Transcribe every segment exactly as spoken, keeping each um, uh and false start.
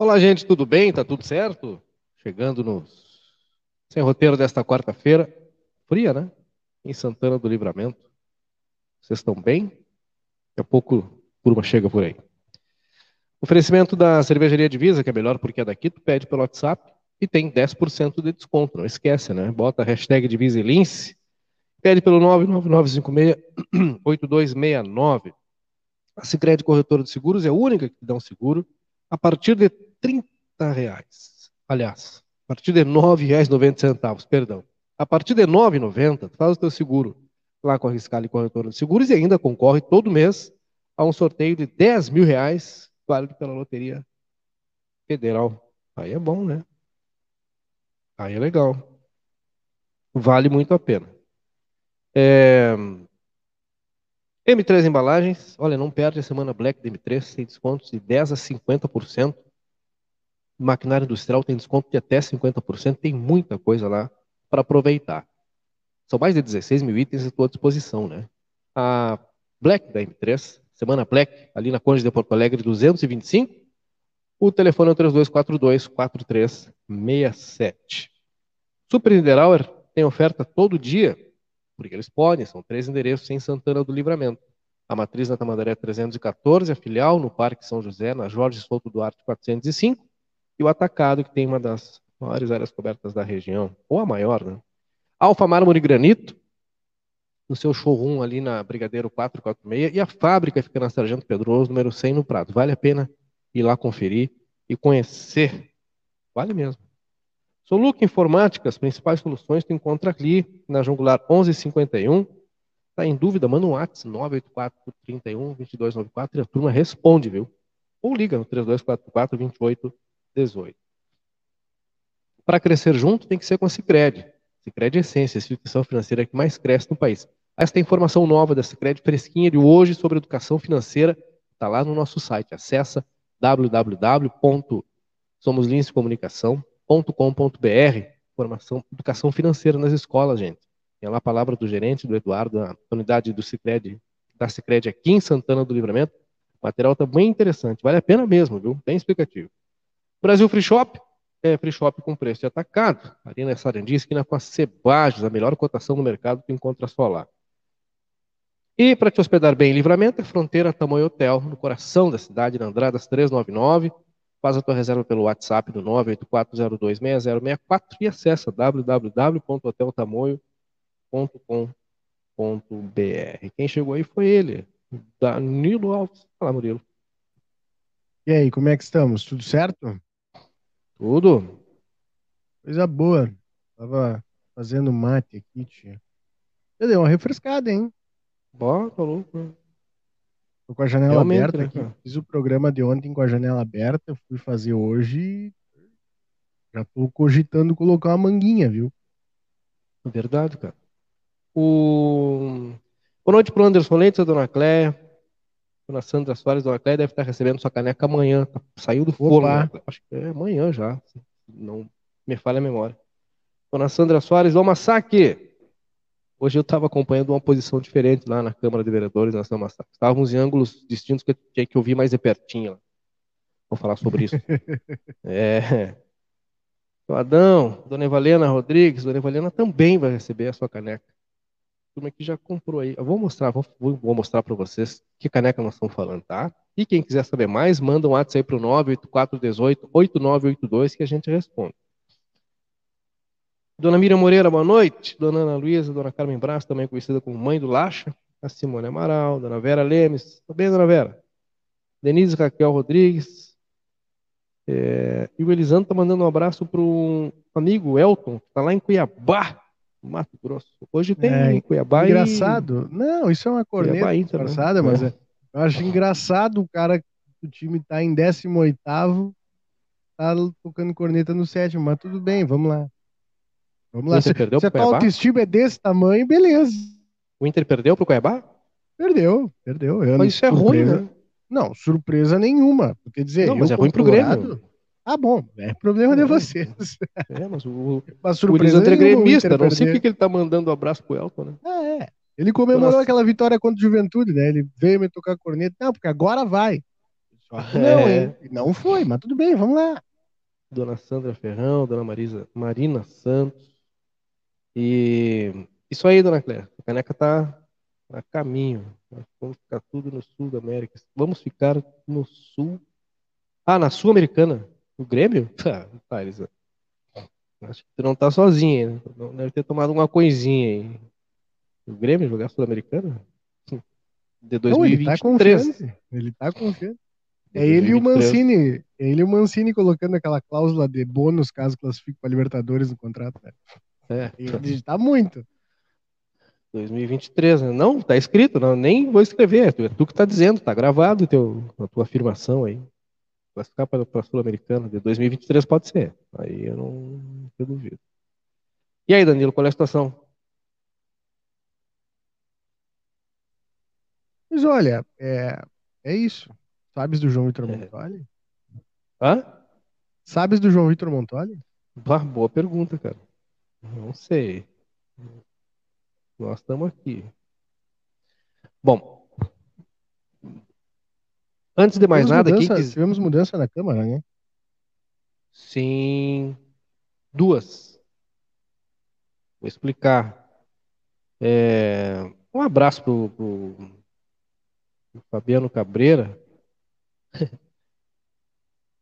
Olá, gente, tudo bem? Tá tudo certo? Chegando no Sem Roteiro desta quarta-feira, fria, né? Em Santana do Livramento. Vocês estão bem? Daqui a pouco a turma chega por aí. Oferecimento da Cervejaria Divisa, que é melhor porque é daqui, tu pede pelo WhatsApp e tem dez por cento de desconto, não esquece, né? Bota a hashtag Divisa e Lince, pede pelo nove nove nove cinco seis, oito dois seis nove. A Sicredi Corretora de Seguros é a única que dá um seguro a partir de trinta reais. Aliás, a partir de nove reais e noventa centavos, perdão. A partir de nove reais e noventa centavos, faz o teu seguro lá com a Riscale Corretora de Seguros e ainda concorre todo mês a um sorteio de dez mil reais, válido pela Loteria Federal. Aí é bom, né? Aí é legal. Vale muito a pena. É... M três Embalagens, olha, não perde a semana Black da M três, tem descontos de dez a cinquenta por cento. Maquinário industrial tem desconto de até cinquenta por cento, tem muita coisa lá para aproveitar. São mais de dezesseis mil itens à tua disposição, né? A Black da M três, semana Black, ali na Conde de Porto Alegre, duzentos e vinte e cinco. O telefone é o trinta e dois quarenta e dois, quarenta e três sessenta e sete. Super Niederauer tem oferta todo dia, porque eles podem, são três endereços em Santana do Livramento. A matriz na Tamandaré trezentos e quatorze, a filial no Parque São José, na Jorge Souto Duarte quatrocentos e cinco, e o Atacado, que tem uma das maiores áreas cobertas da região, ou a maior, né? Alfa Mármore e Granito, no seu showroom ali na Brigadeiro quatrocentos e quarenta e seis, e a fábrica fica na Sargento Pedroso, número cem, no Prado. Vale a pena ir lá conferir e conhecer. Vale mesmo. Soluc Informática, as principais soluções tu encontra ali na Jongular onze cinquenta e um. Tá em dúvida, manda um WhatsApp nove oito quatro, três um, dois dois nove quatro e a turma responde, viu? Ou liga no trinta e dois quarenta e quatro, vinte e oito dezoito. Para crescer junto tem que ser com a Sicredi. Sicredi é essência, a instituição financeira que mais cresce no país. Esta informação nova da Sicredi fresquinha de hoje sobre educação financeira está lá no nosso site. Acessa w w w ponto somos lince comunicação ponto com ponto b r, formação, educação financeira nas escolas, gente. Tem lá a palavra do gerente, do Eduardo, da unidade do Sicredi, da Sicredi aqui em Santana do Livramento. O material está bem interessante, vale a pena mesmo, viu? Bem explicativo. Brasil Free Shop, é Free Shop com preço de atacado. Ali na Sarandi, esquina com a Cebajos, a melhor cotação do mercado que encontra só lá. E para te hospedar bem em Livramento, é Fronteira Tamoio Hotel, no coração da cidade, na Andradas trezentos e noventa e nove. Faz a tua reserva pelo WhatsApp do nove oito quatro zero dois seis zero seis quatro e acessa w w w ponto hotel tamoio ponto com ponto b r. Quem chegou aí foi ele, Danilo Alves. Fala, Murilo. E aí, como é que estamos? Tudo certo? Tudo. Coisa boa. Tava fazendo mate aqui, tia. Eu dei uma refrescada, hein? Bom, tô louco. Tô com a janela Realmente, aberta aqui. Né, fiz o programa de ontem com a janela aberta, fui fazer hoje e já tô cogitando colocar uma manguinha, viu? É verdade, cara. O... Boa noite pro Anderson Leite, a dona Cléia. Dona Sandra Soares, dona Cléia deve estar recebendo sua caneca amanhã. Saiu do forno. Acho que é amanhã já. Não me falha a memória. Dona Sandra Soares, ó, Massaque! Hoje eu estava acompanhando uma posição diferente lá na Câmara de Vereadores, na São Massacre. Estávamos em ângulos distintos que eu tinha que ouvir mais de pertinho lá. Vou falar sobre isso. é. O Adão, Dona Evalena Rodrigues, Dona Evalena também vai receber a sua caneca. A turma que já comprou aí. Eu vou mostrar, vou, vou mostrar para vocês que caneca nós estamos falando, tá? E quem quiser saber mais, manda um WhatsApp aí para o nove oito quatro um oito, oito nove oito dois que a gente responde. Dona Miriam Moreira, boa noite. Dona Ana Luísa, Dona Carmen Brás, também conhecida como Mãe do Lacha. A Simone Amaral, Dona Vera Lemes. Tá bem, Dona Vera? Denise Raquel Rodrigues. É... E o Elisandro tá mandando um abraço para um amigo, Elton, que tá lá em Cuiabá, Mato Grosso. Hoje tem é, em Cuiabá engraçado. E... Não, isso é uma corneta engraçada, mas é. Eu acho engraçado o cara que o time tá em décimo oitavo, tá tocando corneta no sétimo, mas tudo bem, vamos lá. Vamos lá, se, se a tua autoestima é desse tamanho, beleza. O Inter perdeu pro Cuiabá? Perdeu, perdeu. Eu mas isso é surpresa. Ruim, né? Não, surpresa nenhuma. Quer dizer, não, mas eu, é ruim pro Grêmio. Ah, bom, é problema é. de vocês. É, mas o, mas surpresa o Inter é gremista, não sei porque ele tá mandando um abraço pro Elton, né? Ah, é. Ele comemorou Nossa. aquela vitória contra o Juventude, né? Ele veio me tocar a corneta. Não, porque agora vai. Só que não, hein? É. Não foi, mas tudo bem, vamos lá. Dona Sandra Ferrão, Dona Marisa, Marina Santos. E isso aí, Dona Clélia. A caneca tá a caminho. Nós vamos ficar tudo no sul da América. Vamos ficar no sul. Ah, na Sul-Americana. O Grêmio? Tá, Elisa. Acho que tu não tá sozinha, né? Deve ter tomado uma coisinha aí. O Grêmio jogar Sul-Americana? De dois mil e vinte e três. Não, ele tá confiante. Ele tá confiante. É ele e o Mancini. É ele e o Mancini colocando aquela cláusula de bônus caso classifique para Libertadores no contrato, né? É. Ele digita muito. dois mil e vinte e três, né? Não, tá escrito, não, nem vou escrever. É tu, é tu que tá dizendo, tá gravado teu, a tua afirmação aí. Classificar para a Sul-Americana de dois mil e vinte e três pode ser. Aí eu não eu duvido. E aí, Danilo, qual é a situação? Mas olha, é, é isso. Sabes do João Vitor Montoli? É. Hã? Sabes do João Vitor Montoli? Ah, boa pergunta, cara. Não sei. Nós estamos aqui. Bom. Antes de mais tivemos nada, mudança, aqui... Tivemos mudança na Câmara, né? Sim. Duas. Vou explicar. É... Um abraço pro... pro... Fabiano Cabreira,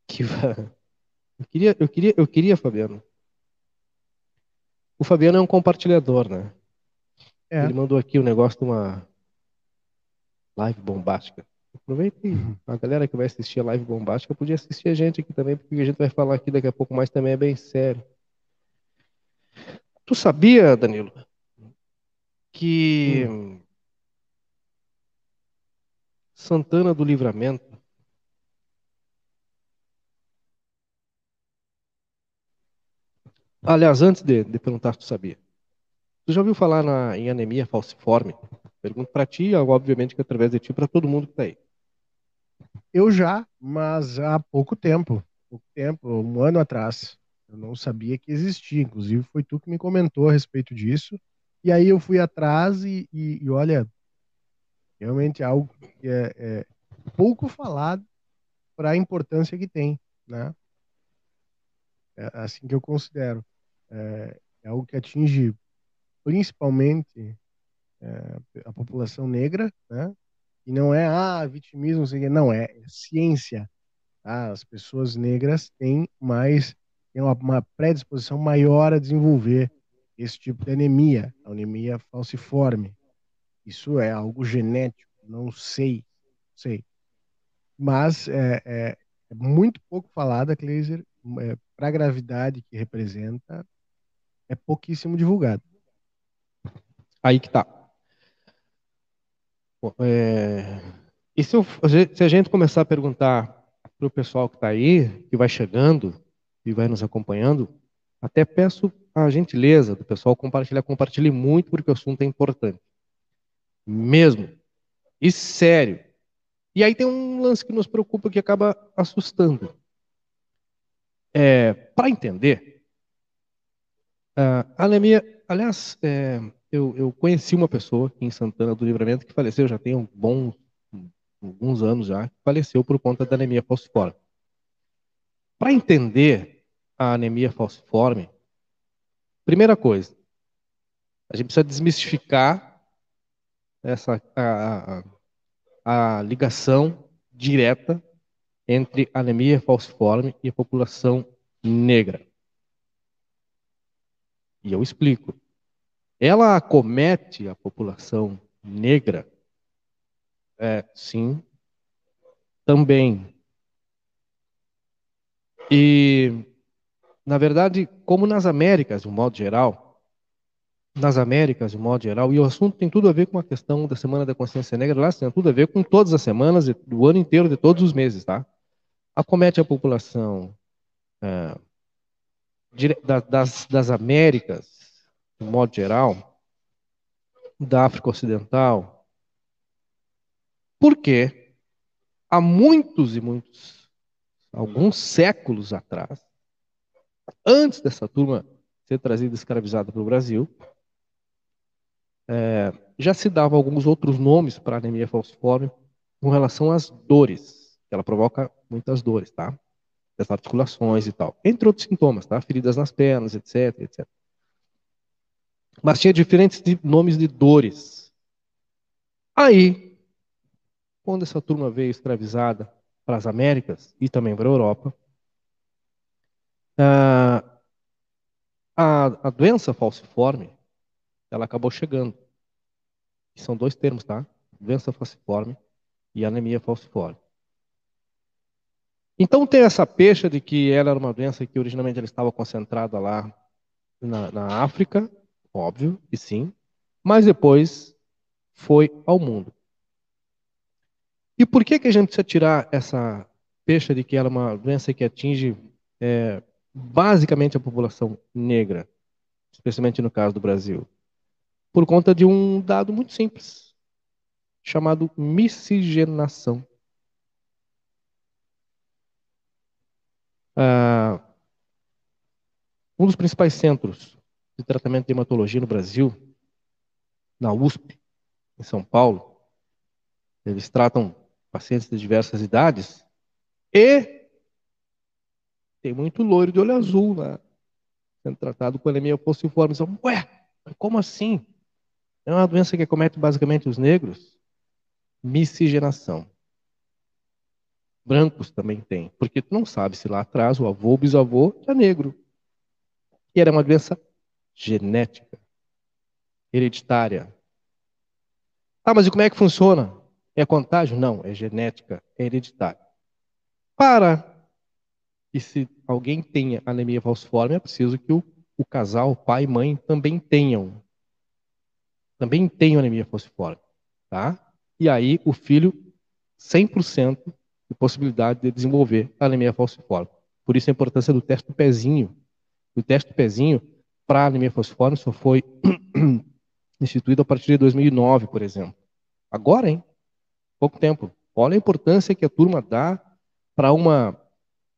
que eu queria, eu queria, eu queria, Fabiano. O Fabiano é um compartilhador, né? É. Ele mandou aqui o um negócio de uma live bombástica. Aproveita aí. A galera que vai assistir a live bombástica podia assistir a gente aqui também, porque a gente vai falar aqui daqui a pouco mais também, é bem sério. Tu sabia, Danilo, que... Hum. Santana do Livramento aliás, antes de, de perguntar se tu sabia, tu já ouviu falar na, em anemia falciforme? Pergunto pra ti, obviamente que através de ti, pra todo mundo que tá aí. Eu já, mas há pouco tempo pouco tempo, um ano atrás, eu não sabia que existia. Inclusive foi tu que me comentou a respeito disso, e aí eu fui atrás e, e, e olha, realmente é algo que é, é pouco falado para a importância que tem, né? É assim que eu considero. É, é algo que atinge principalmente é, a população negra, né? E não é, ah, vitimismo, não sei o que, não, é, é ciência. Tá? As pessoas negras têm mais, têm uma, uma predisposição maior a desenvolver esse tipo de anemia, a anemia falciforme. Isso é algo genético, não sei, sei. Mas é, é, é muito pouco falada, Kleiser, é, para a gravidade que representa, é pouquíssimo divulgado. Aí que tá. Bom, é, e se, eu, se a gente começar a perguntar para o pessoal que está aí, que vai chegando e vai nos acompanhando, até peço a gentileza do pessoal compartilhar, compartilhe muito, porque o assunto é importante. Mesmo. E sério. E aí tem um lance que nos preocupa, que acaba assustando. É, para entender, a anemia... Aliás, é, eu, eu conheci uma pessoa aqui em Santana do Livramento que faleceu, já tem um bom, alguns anos já, que faleceu por conta da anemia falciforme. Para entender a anemia falciforme, primeira coisa, a gente precisa desmistificar essa a, a, a ligação direta entre anemia falciforme e a população negra. E eu explico. Ela acomete a população negra? É, sim, também. E, na verdade, como nas Américas, de um modo geral, nas Américas, de modo geral, e o assunto tem tudo a ver com a questão da Semana da Consciência Negra, lá tem tudo a ver com todas as semanas, do ano inteiro, de todos os meses, tá? Acomete a população é, das, das Américas, de modo geral, da África Ocidental, porque há muitos e muitos, alguns séculos atrás, antes dessa turma ser trazida escravizada para o Brasil, É, já se dava alguns outros nomes para anemia falciforme com relação às dores. Ela provoca muitas dores, tá? Das articulações e tal. Entre outros sintomas, tá? Feridas nas pernas, etc, et cetera. Mas tinha diferentes nomes de dores. Aí, quando essa turma veio escravizada para as Américas e também para a Europa, a, a doença falciforme, ela acabou chegando. São dois termos, tá? Doença falciforme e anemia falciforme. Então tem essa pecha de que ela era uma doença que originalmente ela estava concentrada lá na, na África, óbvio, e sim, mas depois foi ao mundo. E por que que a gente precisa tirar essa pecha de que ela é uma doença que atinge é, basicamente a população negra, especialmente no caso do Brasil? Por conta de um dado muito simples, chamado miscigenação. Uh, um dos principais centros de tratamento de hematologia no Brasil, na U S P, em São Paulo, eles tratam pacientes de diversas idades e tem muito loiro de olho azul lá, sendo tratado com anemia falciforme. Então, ué, mas como assim? É uma doença que acomete basicamente os negros? Miscigenação. Brancos também tem, porque tu não sabe se lá atrás o avô, o bisavô é negro. E era uma doença genética, hereditária. Ah, mas e como é que funciona? É contágio? Não, é genética, é hereditária. Para que se alguém tenha anemia falciforme, é preciso que o, o casal, pai e mãe, também tenham. Também tenham anemia falciforme. Tá? E aí o filho, cem por cento, e possibilidade de desenvolver a anemia falciforme. Por isso a importância do teste do pezinho. O teste do pezinho para anemia falciforme só foi instituído a partir de dois mil e nove, por exemplo. Agora, hein? Pouco tempo. Olha a importância que a turma dá para uma,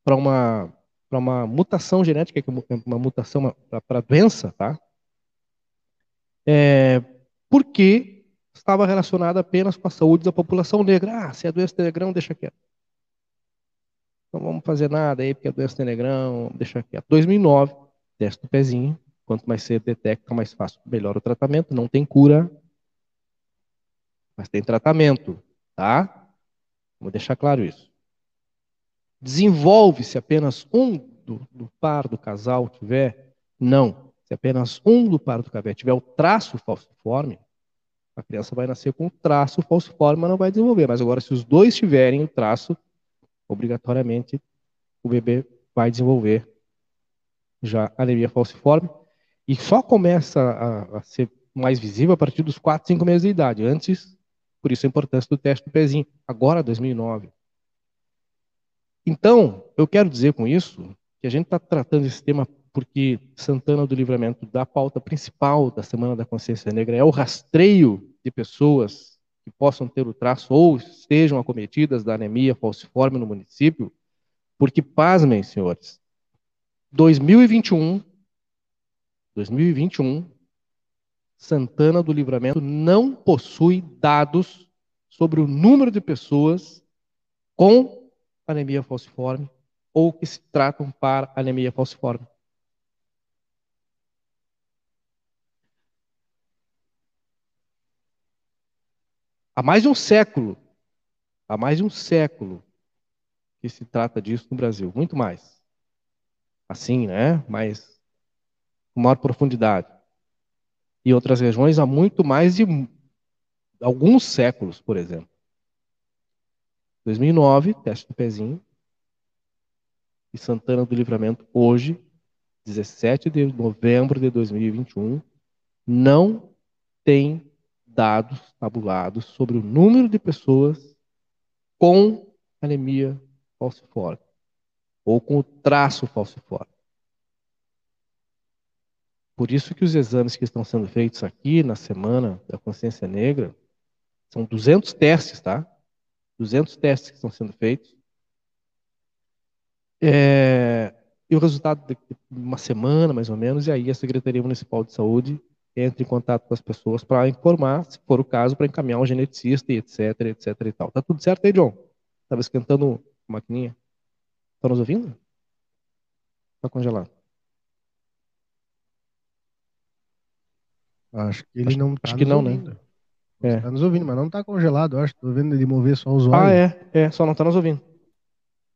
para uma, para uma mutação genética, que é uma mutação para a doença, tá? É, porque estava relacionada apenas com a saúde da população negra. Ah, se é doença de negrão, deixa quieto. Não vamos fazer nada aí, porque é doença de negrão, deixa quieto. dois mil e nove, teste do pezinho. Quanto mais cedo detecta, mais fácil. Melhora o tratamento, não tem cura, mas tem tratamento, tá? Vou deixar claro isso. Desenvolve se apenas um do, do par do casal tiver? Não. Se apenas um do par do casal tiver o traço falciforme, a criança vai nascer com o traço falciforme, mas não vai desenvolver. Mas agora, se os dois tiverem o traço, obrigatoriamente, o bebê vai desenvolver já anemia falciforme. E só começa a, a ser mais visível a partir dos quatro, cinco meses de idade. Antes, por isso a importância do teste do pezinho. Agora, dois mil e nove. Então, eu quero dizer com isso que a gente está tratando esse tema porque Santana do Livramento, da pauta principal da Semana da Consciência Negra, é o rastreio de pessoas que possam ter o traço ou sejam acometidas da anemia falciforme no município, porque, pasmem, senhores, dois mil e vinte e um, dois mil e vinte e um, Santana do Livramento não possui dados sobre o número de pessoas com anemia falciforme ou que se tratam para anemia falciforme. Há mais de um século, há mais de um século que se trata disso no Brasil, muito mais. Assim, né? Mas com maior profundidade. Em outras regiões há muito mais de alguns séculos, por exemplo. dois mil e nove, teste do pezinho. E Santana do Livramento, hoje, dezessete de novembro de dois mil e vinte e um, não tem dados tabulados sobre o número de pessoas com anemia falciforme ou com o traço falciforme. Por isso que os exames que estão sendo feitos aqui na Semana da Consciência Negra são duzentos testes, tá? duzentos testes que estão sendo feitos. É... E o resultado de uma semana, mais ou menos, e aí a Secretaria Municipal de Saúde entre em contato com as pessoas para informar, se for o caso, para encaminhar um geneticista e etc, etc e tal. Tá tudo certo aí, John? Estava esquentando a maquininha. Estão nos ouvindo? Está congelado. Acho que ele acho, não está nos não, ouvindo. Né? É. Está nos ouvindo, mas não está congelado, eu acho. Estou vendo ele mover só os olhos. Ah, é. É, só não está nos ouvindo.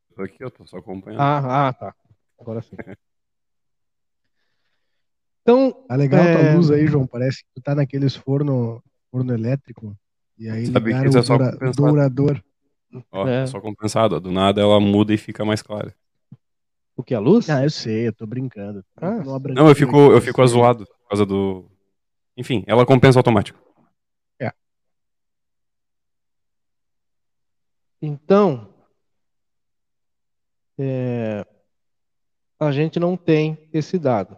Estou aqui, eu estou só acompanhando. Ah, ah, tá. Agora sim. Então, tá legal é... tua luz aí, João. Parece que tu tá naqueles forno, forno elétrico. E aí ligaram o é só doura, dourador. Ó, é. Só compensado. Do nada ela muda e fica mais clara. O que, a luz? Ah, eu sei, eu tô brincando. Ah, não, eu fico, eu fico azulado por causa do... Enfim, ela compensa automático. É. Então... É... A gente não tem esse dado.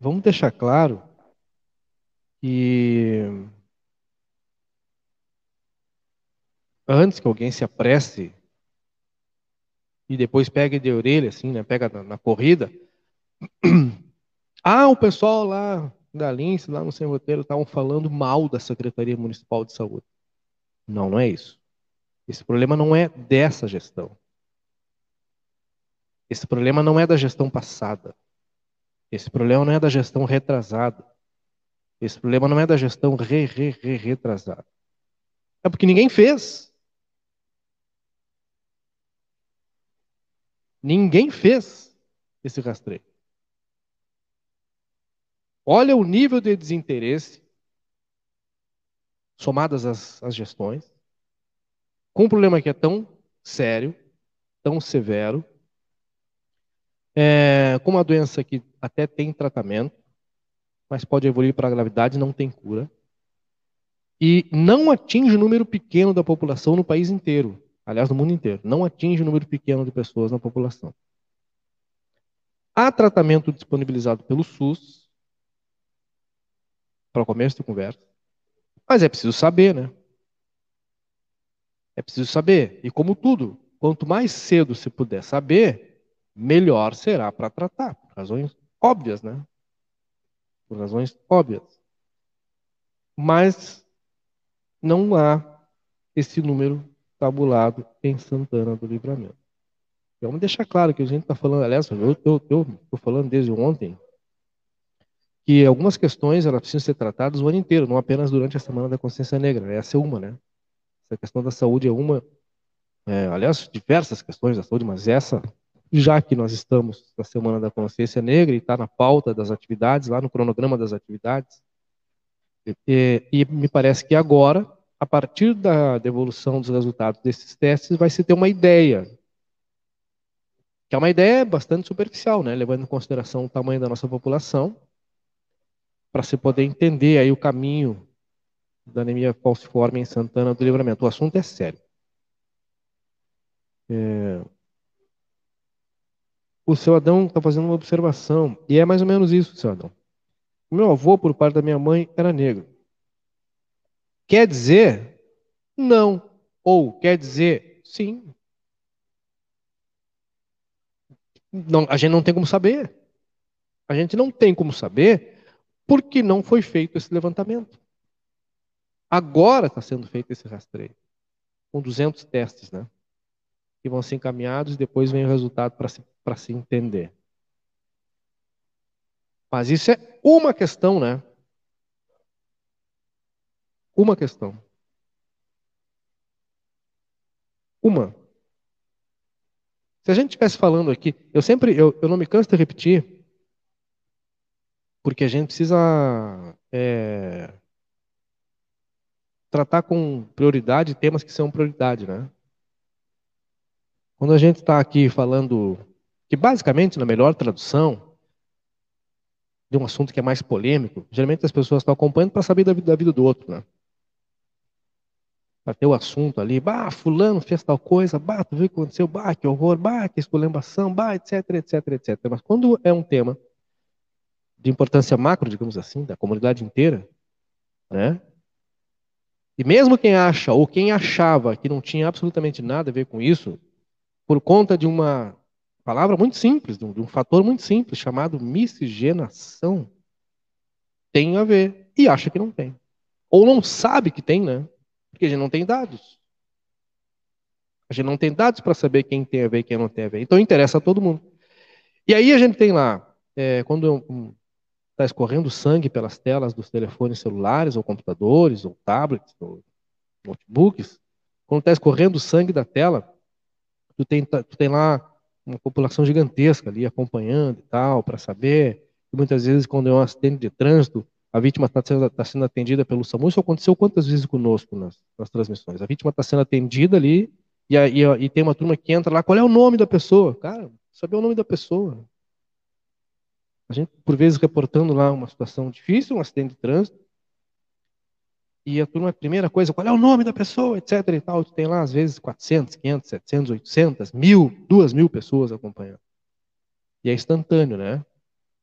Vamos deixar claro que antes que alguém se apresse e depois pegue de orelha, assim, né? Pega na, na corrida. Ah, o pessoal lá da Lince, lá no Sem Roteiro, estavam falando mal da Secretaria Municipal de Saúde. Não, não é isso. Esse problema não é dessa gestão. Esse problema não é da gestão passada. Esse problema não é da gestão retrasada. Esse problema não é da gestão re, re, re, retrasada. É porque ninguém fez. Ninguém fez esse rastreio. Olha o nível de desinteresse, somadas as, as gestões, com um problema que é tão sério, tão severo, É, com uma doença que até tem tratamento, mas pode evoluir para a gravidade, não tem cura. E não atinge o número pequeno da população no país inteiro. Aliás, no mundo inteiro. Não atinge o número pequeno de pessoas na população. Há tratamento disponibilizado pelo SUS, para o começo de conversa. Mas é preciso saber, né? É preciso saber. E como tudo, quanto mais cedo se puder saber... melhor será para tratar, por razões óbvias, né? Por razões óbvias. Mas não há esse número tabulado em Santana do Livramento. Então, vamos deixar claro que a gente está falando, aliás, eu estou falando desde ontem, que algumas questões elas precisam ser tratadas o ano inteiro, não apenas durante a Semana da Consciência Negra. Essa é uma, né? Essa questão da saúde é uma, é, aliás, diversas questões da saúde, mas essa... já que nós estamos na Semana da Consciência Negra e está na pauta das atividades, lá no cronograma das atividades, e, e me parece que agora, a partir da devolução dos resultados desses testes, vai se ter uma ideia, que é uma ideia bastante superficial, né? Levando em consideração o tamanho da nossa população, para se poder entender aí o caminho da anemia falciforme em Santana do Livramento. O assunto é sério. É... O seu Adão está fazendo uma observação. E é mais ou menos isso, seu Adão. O meu avô, por parte da minha mãe, era negro. Quer dizer não. Ou quer dizer sim. Não, a gente não tem como saber. A gente não tem como saber porque não foi feito esse levantamento. Agora está sendo feito esse rastreio. Com duzentos testes, né? Que vão ser encaminhados e depois vem o resultado para se para se entender. Mas isso é uma questão, né? Uma questão. Uma. Se a gente estivesse falando aqui, eu sempre, eu, eu não me canso de repetir, porque a gente precisa é, tratar com prioridade temas que são prioridade, né? Quando a gente está aqui falando... que basicamente, na melhor tradução, de um assunto que é mais polêmico, geralmente as pessoas estão acompanhando para saber da vida, da vida do outro, né? Para ter o assunto ali, bah, fulano fez tal coisa, bah, tu viu o que aconteceu, bah, que horror, bah, que esculhambação, bah, etc, etc, etcétera. Mas quando é um tema de importância macro, digamos assim, da comunidade inteira, né? E mesmo quem acha, ou quem achava que não tinha absolutamente nada a ver com isso, por conta de uma... palavra muito simples, de um fator muito simples, chamado miscigenação, tem a ver e acha que não tem. Ou não sabe que tem, né? Porque a gente não tem dados. A gente não tem dados para saber quem tem a ver e quem não tem a ver. Então interessa a todo mundo. E aí a gente tem lá, é, quando está escorrendo sangue pelas telas dos telefones celulares, ou computadores, ou tablets, ou notebooks, quando está escorrendo sangue da tela, tu tem, tu tem lá uma população gigantesca ali acompanhando e tal, para saber. E muitas vezes quando é um acidente de trânsito, a vítima está sendo, tá sendo atendida pelo SAMU. Isso aconteceu quantas vezes conosco nas, nas transmissões? A vítima está sendo atendida ali, E, aí, e tem uma turma que entra lá, qual é o nome da pessoa? Cara, saber o nome da pessoa. A gente, por vezes, reportando lá uma situação difícil, um acidente de trânsito, e a turma, a primeira coisa, qual é o nome da pessoa, etc e tal. Tu tem lá, às vezes, quatrocentos, quinhentos, setecentos, oitocentos, mil, duas mil pessoas acompanhando. E é instantâneo, né?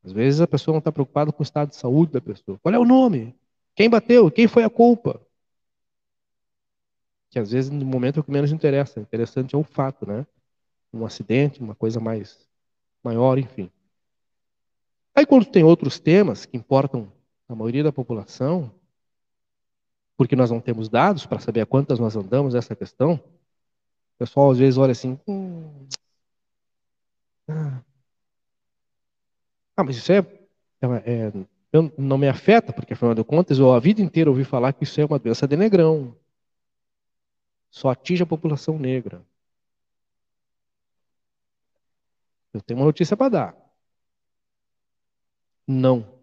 Às vezes a pessoa não está preocupada com o estado de saúde da pessoa. Qual é o nome? Quem bateu? Quem foi a culpa? Que às vezes no momento é o que menos interessa. Interessante é o fato, né? Um acidente, uma coisa mais maior, enfim. Aí quando tem outros temas que importam a maioria da população, porque nós não temos dados para saber a quantas nós andamos nessa questão, o pessoal às vezes olha assim, hum, ah, mas isso é, é, eu, não me afeta, porque afinal de contas eu a vida inteira ouvi falar que isso é uma doença de negrão. Só atinge a população negra. Eu tenho uma notícia para dar. Não.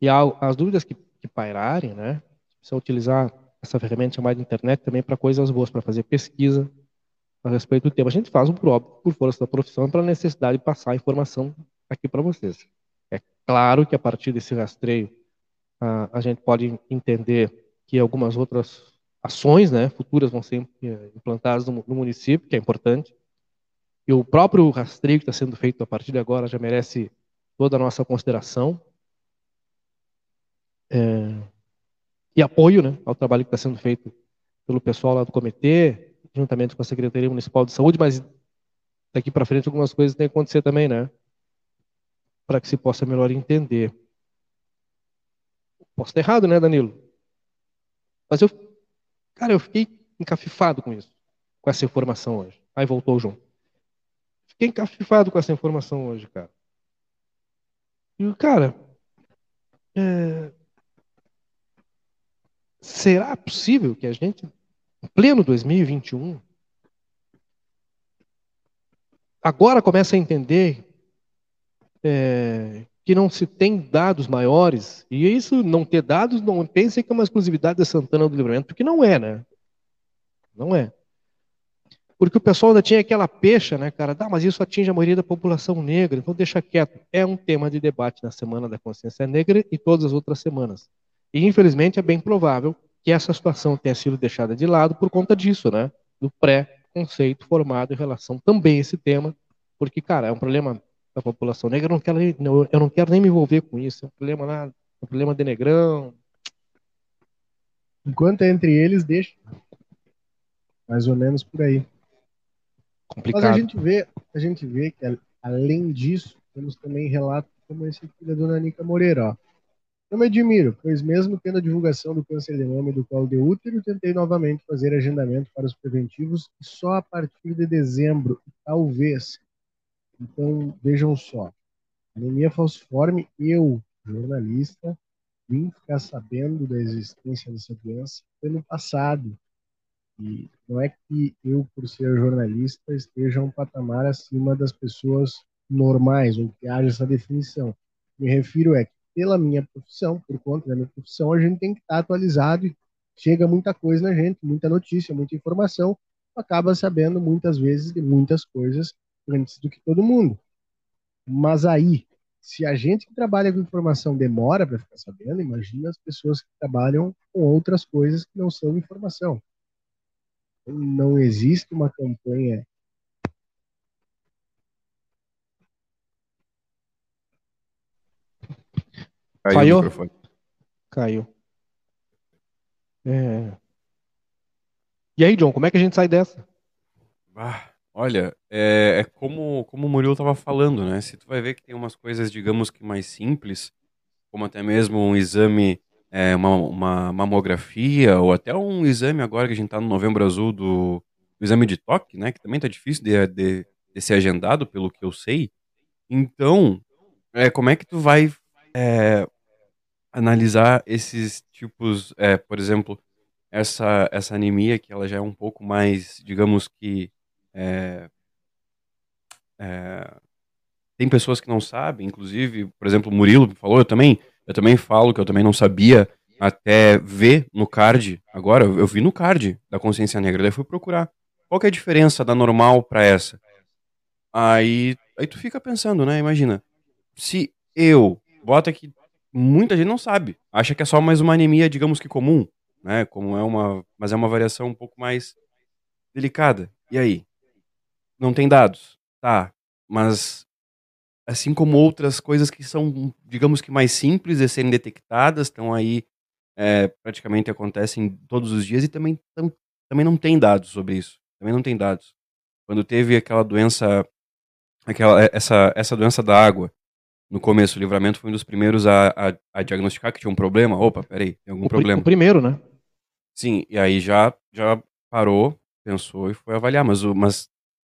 E as dúvidas que, que pairarem, né? Precisa utilizar essa ferramenta chamada internet também para coisas boas, para fazer pesquisa a respeito do tema. A gente faz um próprio por força da profissão para a necessidade de passar a informação aqui para vocês. É claro que a partir desse rastreio a gente pode entender que algumas outras ações, né, futuras vão ser implantadas no município, que é importante. E o próprio rastreio que está sendo feito a partir de agora já merece toda a nossa consideração. É, e apoio, né, ao trabalho que está sendo feito pelo pessoal lá do comitê, juntamente com a Secretaria Municipal de Saúde, mas daqui para frente algumas coisas têm que acontecer também, né, para que se possa melhor entender. Posso estar errado, né, Danilo? Mas eu, cara, eu fiquei encafifado com isso, com essa informação hoje. Aí voltou o João. Fiquei encafifado com essa informação hoje, cara. E, cara, é... será possível que a gente, em pleno dois mil e vinte e um, agora comece a entender é... que não se tem dados maiores, e isso, não ter dados, não pensem que é uma exclusividade da Santana do Livramento, porque não é, né? Não é. Porque o pessoal ainda tinha aquela peixa, né, cara? Ah, mas isso atinge a maioria da população negra, então deixa quieto. É um tema de debate na Semana da Consciência Negra e todas as outras semanas. E, infelizmente, é bem provável que essa situação tenha sido deixada de lado por conta disso, né? Do pré-conceito formado em relação também a esse tema, porque, cara, é um problema da população negra, eu não quero, eu não quero nem me envolver com isso, é um problema lá, é um problema de negrão. Enquanto é entre eles, deixa. Mais ou menos por aí. Complicado. Mas a gente vê, a gente vê que, além disso, temos também relatos como esse aqui da dona Anica Moreira. Ó. Eu me admiro, pois mesmo tendo a divulgação do câncer de mama e do colo de útero, tentei novamente fazer agendamento para os preventivos só a partir de dezembro, talvez. Então, vejam só, anemia falciforme, eu, jornalista, vim ficar sabendo da existência dessa doença pelo passado. E não é que eu, por ser jornalista, esteja um patamar acima das pessoas normais, ou que haja essa definição. Me refiro é que, pela minha profissão, por conta da minha profissão, a gente tem que estar atualizado e chega muita coisa na gente, muita notícia, muita informação, acaba sabendo muitas vezes de muitas coisas antes do que todo mundo. Mas aí, se a gente que trabalha com informação demora para ficar sabendo, imagina as pessoas que trabalham com outras coisas que não são informação. Não existe uma campanha... Caiu. Caiu. O microfone. Caiu. É... E aí, John, como é que a gente sai dessa? Ah... Olha, é, é como, como o Murilo estava falando, né? Se tu vai ver que tem umas coisas, digamos que mais simples, como até mesmo um exame é, uma, uma mamografia ou até um exame agora que a gente tá no Novembro Azul do, do exame de toque, né? Que também tá difícil de, de, de ser agendado, pelo que eu sei. Então, é, como é que tu vai é, analisar esses tipos, é, por exemplo, essa, essa anemia que ela já é um pouco mais, digamos que é, é, tem pessoas que não sabem, inclusive, por exemplo, o Murilo falou, eu também, eu também falo que eu também não sabia até ver no card, agora eu, eu vi no card da Consciência Negra, daí fui procurar qual que é a diferença da normal para essa. Aí, aí tu fica pensando, né, imagina, se eu, bota que muita gente não sabe, acha que é só mais uma anemia, digamos que comum, né, como é uma, mas é uma variação um pouco mais delicada. E aí? Não tem dados, tá, mas assim como outras coisas que são, digamos que mais simples de serem detectadas, estão aí, é, praticamente acontecem todos os dias e também, tam, também não tem dados sobre isso, também não tem dados. Quando teve aquela doença, aquela, essa, essa doença da água, no começo, o Livramento foi um dos primeiros a, a, a diagnosticar que tinha um problema. Opa, peraí, tem algum o problema. O primeiro, né? Sim, e aí já, já parou, pensou e foi avaliar. Mas, o, mas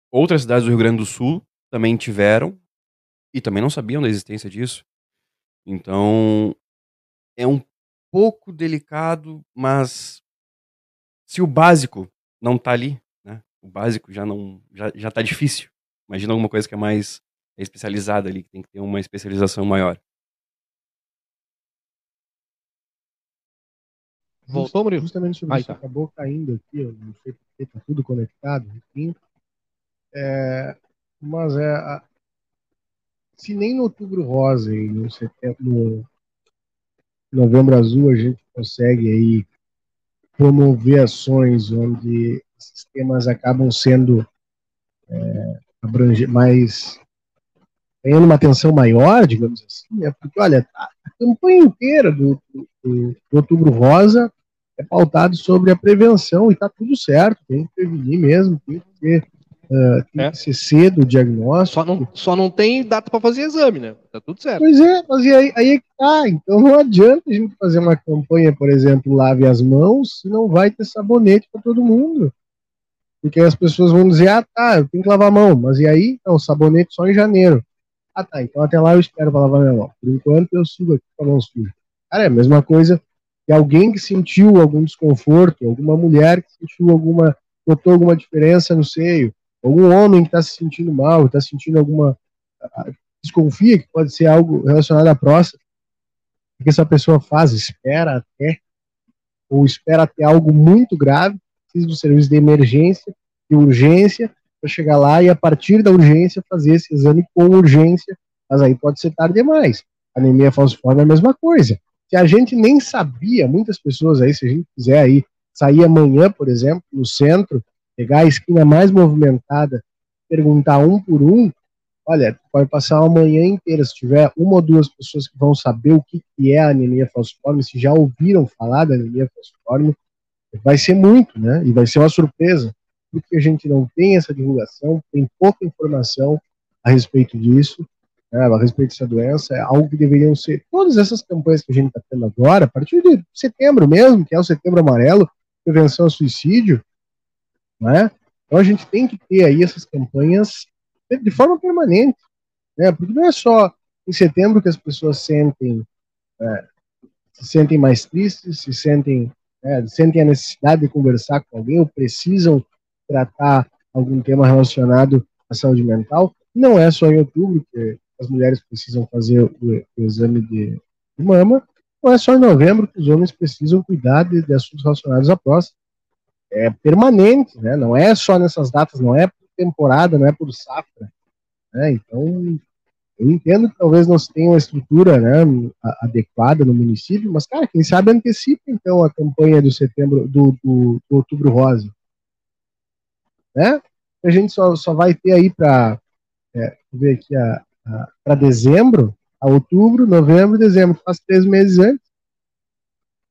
outras cidades do Rio Grande do Sul também tiveram e também não sabiam da existência disso. Então, é um pouco delicado, mas se o básico não tá ali, né? O básico já, não, já, já tá difícil. Imagina alguma coisa que é mais... é especializada ali, que tem que ter uma especialização maior. Voltou, Murilo? Justamente sobre Aí isso, tá. Acabou caindo aqui, eu não sei porque está tudo conectado, enfim. É, mas é, a, se nem no Outubro Rosa e no, setembro, no Novembro Azul a gente consegue aí promover ações onde esses temas acabam sendo é, abranger, mais... ganhando uma atenção maior, digamos assim, né? Porque, olha, a campanha inteira do, do, do Outubro Rosa é pautada sobre a prevenção e está tudo certo, tem que prevenir mesmo, tem que ter, uh, tem é. que ser cedo o diagnóstico. Só não, só não tem data para fazer exame, né? Está tudo certo. Pois é, mas e aí, aí é que tá, então não adianta a gente fazer uma campanha, por exemplo, lave as mãos, se não vai ter sabonete para todo mundo. Porque aí as pessoas vão dizer, ah, tá, eu tenho que lavar a mão, mas e aí? Não, sabonete só em janeiro. Ah, tá, então até lá eu espero pra lavar minha mão. Por enquanto eu sigo aqui com a mão suja. Cara, é a mesma coisa que alguém que sentiu algum desconforto, alguma mulher que sentiu alguma, notou alguma diferença no seio, algum homem que tá se sentindo mal, tá sentindo alguma, desconfia que pode ser algo relacionado à próstata. O que essa pessoa faz? Espera até, ou espera até algo muito grave, precisa do serviço de emergência, de urgência, para chegar lá e a partir da urgência fazer esse exame com urgência, mas aí pode ser tarde demais. Anemia falciforme é a mesma coisa. Se a gente nem sabia, muitas pessoas aí, se a gente quiser aí, sair amanhã, por exemplo, no centro, pegar a esquina mais movimentada, perguntar um por um, olha, pode passar uma manhã inteira, se tiver uma ou duas pessoas que vão saber o que é a anemia falciforme, se já ouviram falar da anemia falciforme, vai ser muito, né? E vai ser uma surpresa. Porque a gente não tem essa divulgação, tem pouca informação a respeito disso, né, a respeito dessa doença, é algo que deveriam ser, todas essas campanhas que a gente está tendo agora, a partir de setembro mesmo, que é o Setembro Amarelo, prevenção ao suicídio, né, então a gente tem que ter aí essas campanhas de forma permanente, né, porque não é só em setembro que as pessoas sentem, né, se sentem mais tristes, se sentem, né, sentem a necessidade de conversar com alguém, ou precisam tratar algum tema relacionado à saúde mental. Não é só em outubro que as mulheres precisam fazer o, o exame de mama, não é só em novembro que os homens precisam cuidar de, de assuntos relacionados à próstata. É permanente, né? Não é só nessas datas, não é por temporada, não é por safra, né? Então, eu entendo que talvez não se tenha uma estrutura, né, adequada no município, mas, cara, quem sabe antecipa, então, a campanha do setembro, do, do, do Outubro Rosa. Né? A gente só, só vai ter aí para é, ver aqui a, a, para dezembro, a outubro, novembro, dezembro, faz três meses antes,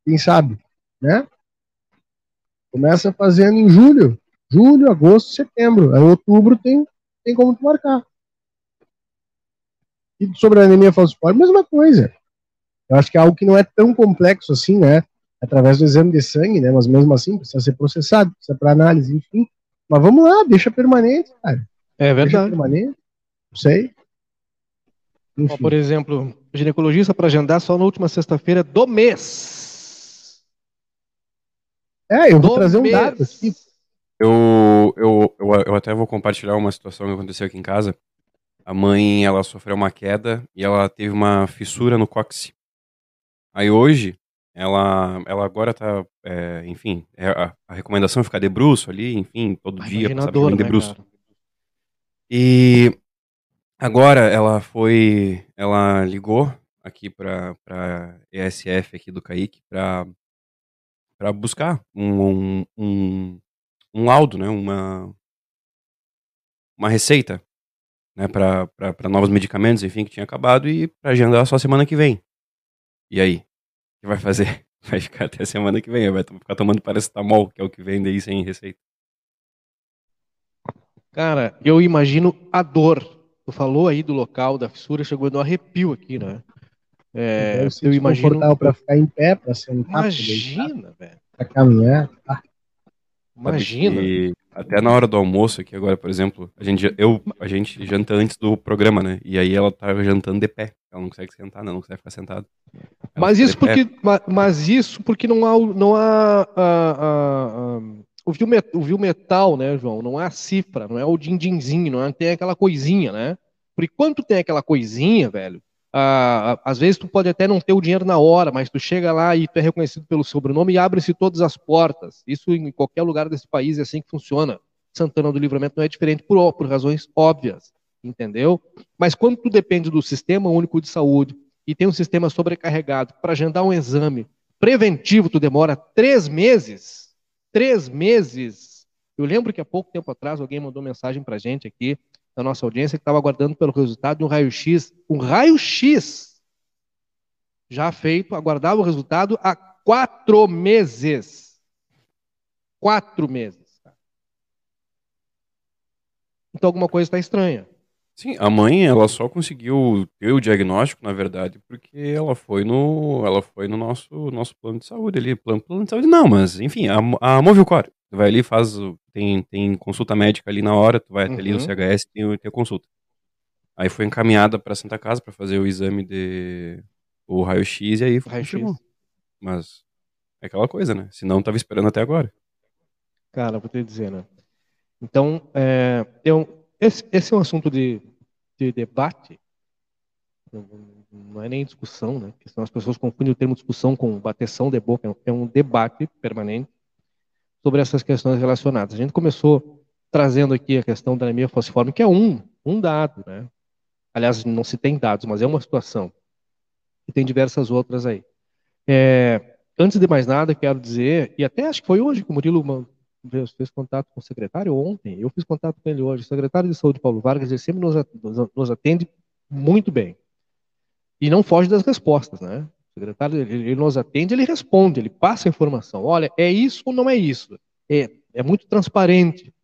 quem sabe, né? Começa fazendo em julho, julho, agosto, setembro, aí outubro tem, tem como tu marcar. E sobre a anemia falciforme, mesma coisa. Eu acho que é algo que não é tão complexo assim, né? Através do exame de sangue, né? Mas mesmo assim precisa ser processado, precisa para análise, enfim. Mas vamos lá, deixa permanente, cara. É verdade. Deixa permanente, não sei. Enfim. Por exemplo, ginecologista para agendar só na última sexta-feira do mês. É, eu do vou trazer mês. um dado aqui. Eu, eu, eu, eu até vou compartilhar uma situação que aconteceu aqui em casa. A mãe, ela sofreu uma queda e ela teve uma fissura no cóccix. Aí hoje... Ela, ela agora tá, é, enfim, é, a, a recomendação é ficar de bruço ali, enfim, todo a dia, dor, né, de bruço. Cara? E agora ela foi, ela ligou aqui pra, pra E S F aqui do Kaique pra, pra buscar um, um, um, um laudo, né, uma, uma receita, né, pra, pra, pra novos medicamentos, enfim, que tinha acabado e pra agendar só semana que vem. E aí? Que vai fazer? Vai ficar até semana que vem, vai ficar tomando paracetamol, que é o que vende aí sem receita. Cara, eu imagino a dor. Tu falou aí do local da fissura, chegou a dar um arrepio aqui, né? É, eu eu imagino para ficar em pé, para sentar. Imagina, velho. Para caminhar. Tá. Imagina. E até na hora do almoço aqui agora, por exemplo, a gente eu a gente janta antes do programa, né? E aí ela tá jantando de pé. Ela não consegue sentar, não, não consegue ficar sentada. Mas isso, porque, mas, mas isso porque não há, não há a, a, a, o, vil metal, o vil metal, né, João? Não há a cifra, não é o din-dinzinho, não é, tem aquela coisinha, né? Por enquanto tem aquela coisinha, velho, a, a, às vezes tu pode até não ter o dinheiro na hora, mas tu chega lá e tu é reconhecido pelo sobrenome e abre-se todas as portas. Isso em qualquer lugar desse país é assim que funciona. Santana do Livramento não é diferente por, por razões óbvias, entendeu? Mas quando tu depende do Sistema Único de Saúde, e tem um sistema sobrecarregado, para agendar um exame preventivo, tu demora três meses. Três meses. Eu lembro que há pouco tempo atrás alguém mandou mensagem para a gente aqui, da nossa audiência, que estava aguardando pelo resultado de um raio-x. Um raio-x já feito, aguardava o resultado há quatro meses. Quatro meses. Cara. Então alguma coisa está estranha. Sim, a mãe, ela só conseguiu ter o diagnóstico, na verdade, porque ela foi no, ela foi no nosso, nosso plano de saúde ali. Plano, plano de saúde não, mas enfim, a, a Movicor. Tu vai ali, faz, tem, tem consulta médica ali na hora, tu vai até uhum. ali no C H S e tem, tem consulta. Aí foi encaminhada para Santa Casa para fazer o exame de o raio-x e aí foi raio-x. Mas é aquela coisa, né? Se não, tava esperando até agora. Cara, vou te dizer, né? Então, é, eu... Esse, esse é um assunto de, de debate, não, não é nem discussão, né? Porque senão as pessoas confundem o termo discussão com bateção de boca, é um debate permanente sobre essas questões relacionadas. A gente começou trazendo aqui a questão da anemia falciforme, que é um, um dado, né? Aliás, não se tem dados, mas é uma situação. E tem diversas outras aí. É, antes de mais nada, quero dizer, e até acho que foi hoje que o Murilo... Uma, eu fiz contato com o secretário ontem, eu fiz contato com ele hoje, o secretário de saúde Paulo Vargas, ele sempre nos atende muito bem e não foge das respostas, né? O secretário, ele nos atende, ele responde, ele passa a informação, olha, é isso ou não é isso, é, é muito transparente,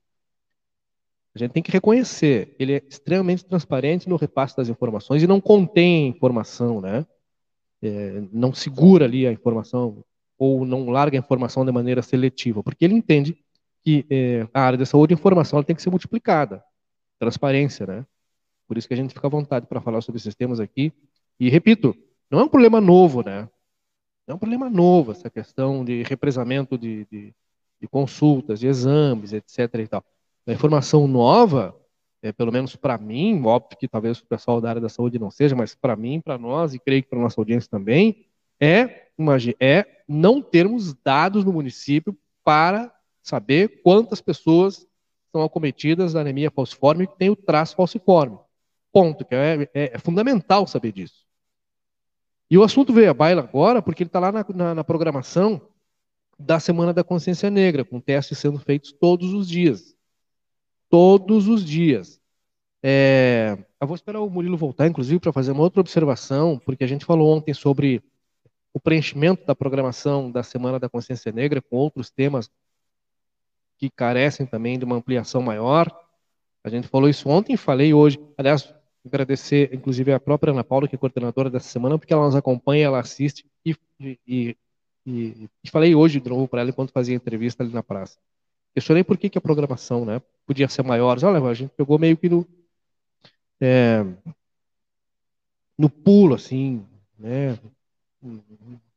a gente tem que reconhecer, ele é extremamente transparente no repasse das informações e não contém informação, né? É, não segura ali a informação ou não larga a informação de maneira seletiva, porque ele entende que é, a área da saúde, a informação ela tem que ser multiplicada. Transparência, né? Por isso que a gente fica à vontade para falar sobre esses temas aqui. E, repito, não é um problema novo, né? Não é um problema novo essa questão de represamento de, de, de consultas, de exames, etcétera. E tal. A informação nova, é, pelo menos para mim, óbvio que talvez o pessoal da área da saúde não seja, mas para mim, para nós, e creio que para nossa audiência também, é, imagine, é não termos dados no município para saber quantas pessoas são acometidas da anemia falciforme e que tem o traço falciforme. Ponto. Que é, é, é fundamental saber disso. E o assunto veio à baila agora porque ele está lá na, na, na programação da Semana da Consciência Negra, com testes sendo feitos todos os dias. Todos os dias. É, eu vou esperar o Murilo voltar, inclusive, para fazer uma outra observação, porque a gente falou ontem sobre o preenchimento da programação da Semana da Consciência Negra com outros temas que carecem também de uma ampliação maior. A gente falou isso ontem, falei hoje. Aliás, agradecer, inclusive, a própria Ana Paula, que é coordenadora dessa semana, porque ela nos acompanha, ela assiste, e, e, e, e falei hoje de novo para ela enquanto fazia entrevista ali na praça. Questionei por que, que a programação, né, podia ser maior. Olha, a gente pegou meio que no, é, no pulo, assim, né,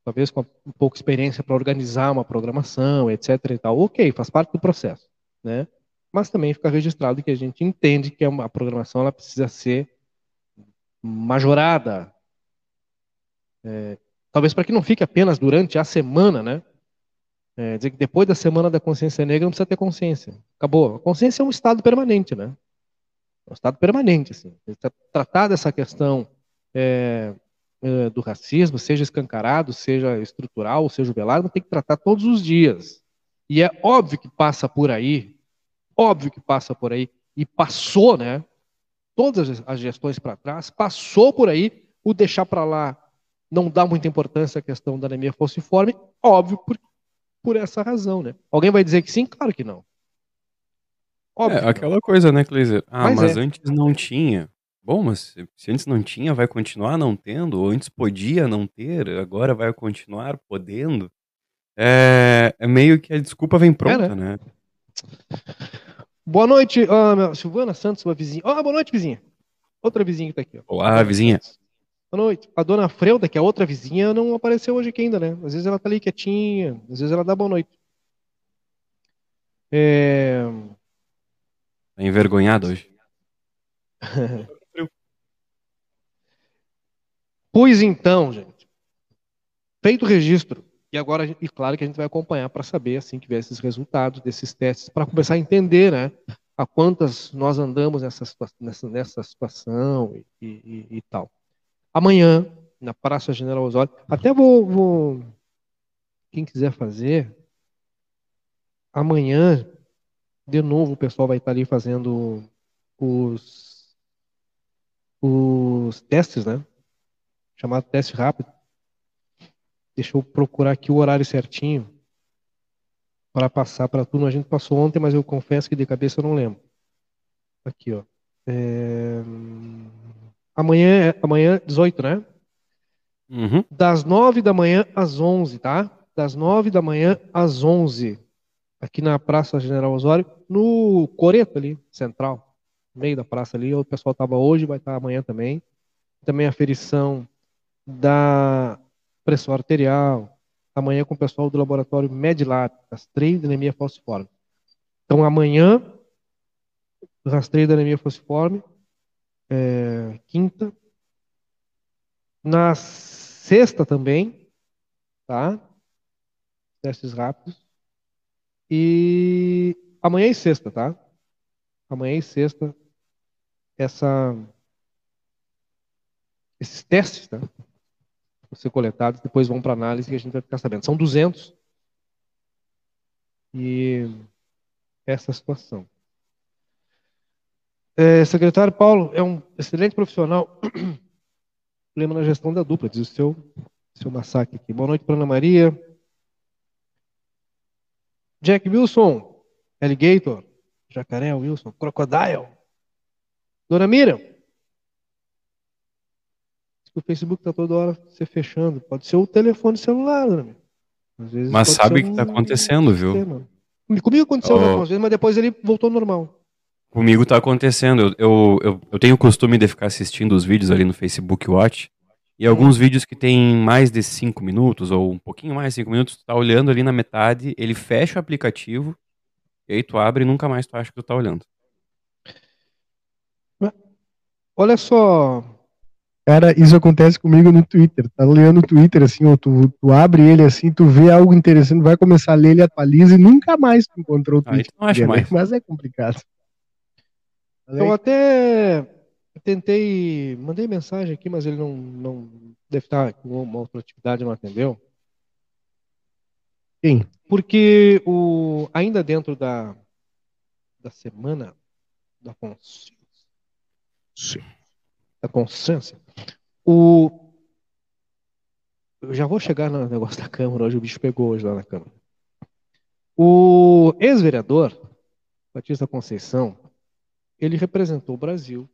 talvez com um pouco de experiência para organizar uma programação, etcétera. E tal. Ok, faz parte do processo, né? Mas também fica registrado que a gente entende que a programação ela precisa ser majorada. É, talvez para que não fique apenas durante a semana, né? É, dizer que depois da Semana da Consciência Negra não precisa ter consciência. Acabou. A consciência é um estado permanente, né? É um estado permanente, assim. Tratar dessa questão é, é, do racismo, seja escancarado, seja estrutural, seja velado, tem que tratar todos os dias. E é óbvio que passa por aí, Óbvio que passa por aí, e passou, né? Todas as gestões para trás, passou por aí, o deixar para lá, não dá muita importância à questão da anemia falciforme, óbvio por, por essa razão, né? Alguém vai dizer que sim? Claro que não. Óbvio É, que aquela não. coisa, né, Cleiser? Ah, mas, mas é. antes não tinha. Bom, mas se antes não tinha, vai continuar não tendo? Ou antes podia não ter, agora vai continuar podendo? É, é meio que a desculpa vem pronta, é, né? né? Boa noite, uh, Silvana Santos, uma vizinha. Ah, oh, boa noite, vizinha. Outra vizinha que tá aqui. Ó. Olá, vizinha. Boa noite. A dona Freuda, que é outra vizinha, não apareceu hoje aqui ainda, né? Às vezes ela tá ali quietinha, às vezes ela dá boa noite. É... Tá envergonhado hoje. Pois então, gente. Feito o registro. E agora, e claro que a gente vai acompanhar para saber, assim que vier esses resultados desses testes, para começar a entender, né, a quantas nós andamos nessa, nessa, nessa situação e, e, e tal. Amanhã, na Praça General Osório, até vou, vou... Quem quiser fazer, amanhã, de novo, o pessoal vai estar ali fazendo os, os testes, né? Chamado teste rápido. Deixa eu procurar aqui o horário certinho para passar para a turma. A gente passou ontem, mas eu confesso que de cabeça eu não lembro. Aqui, ó. É... Amanhã, amanhã, dezoito, né? Uhum. Das nove da manhã às onze, tá? Das nove da manhã às onze. Aqui na Praça General Osório, no Coreto ali, central. No meio da praça ali. O pessoal estava hoje, vai estar amanhã também. Também a ferição da... pressão arterial, amanhã com o pessoal do laboratório Medilab, rastreio da anemia falciforme. Então amanhã, rastreio da anemia falciforme, é, quinta, na sexta também, tá? Testes rápidos, e amanhã e sexta, tá? Amanhã e sexta, essa, esses testes, tá? Ser coletados, depois vão para análise que a gente vai ficar sabendo. São duzentos. E essa situação. É, secretário Paulo é um excelente profissional. Problema na gestão da dupla, diz o seu, seu massacre aqui. Boa noite para Ana Maria. Jack Wilson, Alligator, Jacaré Wilson, Crocodile. Dona Miriam. O Facebook está toda hora se fechando. Pode ser o telefone celular, né? Às vezes. Mas sabe o que está acontecendo, viu? Comigo aconteceu algumas vezes, mas depois ele voltou ao normal. Comigo está acontecendo. Eu, eu, eu tenho o costume de ficar assistindo os vídeos ali no Facebook Watch. E alguns vídeos que tem mais de cinco minutos, ou um pouquinho mais de cinco minutos, tu tá olhando ali na metade, ele fecha o aplicativo, e aí tu abre e nunca mais tu acha que tu tá olhando. Olha só... Cara, isso acontece comigo no Twitter. Tá lendo o Twitter, assim, ó, tu, tu abre ele assim, tu vê algo interessante, vai começar a ler, ele atualiza e nunca mais tu encontrou o Twitter. Ah, não acho mais. Mas é complicado. Eu até tentei, mandei mensagem aqui, mas ele não, não deve estar com uma outra atividade, não atendeu. Sim. Porque o, ainda dentro da, da semana da consciência. Sim. Da consciência. O... Eu já vou chegar no negócio da Câmara, hoje o bicho pegou hoje lá na Câmara. O ex-vereador, Batista Conceição, ele representou o Brasil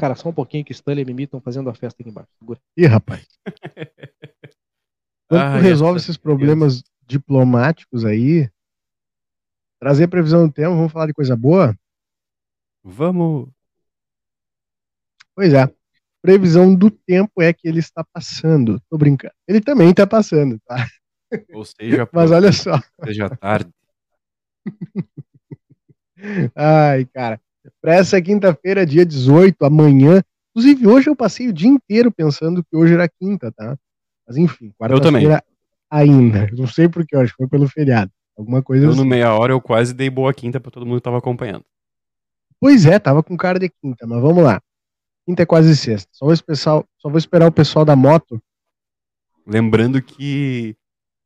Cara, só um pouquinho que Stanley e Mimi estão fazendo a festa aqui embaixo. Segura. Ih, rapaz. Quando ah, tu resolve esses problemas diplomáticos aí, trazer a previsão do tempo, vamos falar de coisa boa? Vamos. Pois é. Previsão do tempo é que ele está passando. Tô brincando. Ele também tá passando, tá? Ou seja, mas olha só. Seja tarde. Ai, cara. Para essa quinta-feira, dia dezoito, amanhã. Inclusive, hoje eu passei o dia inteiro pensando que hoje era quinta, tá? Mas enfim, quarta-feira ainda. Não sei porquê, acho que foi pelo feriado. Alguma coisa eu, assim. No meia hora eu quase dei boa quinta para todo mundo que tava acompanhando. Pois é, tava com cara de quinta, mas vamos lá. Quinta é quase sexta. Só vou, especial, só vou esperar o pessoal da moto. Lembrando que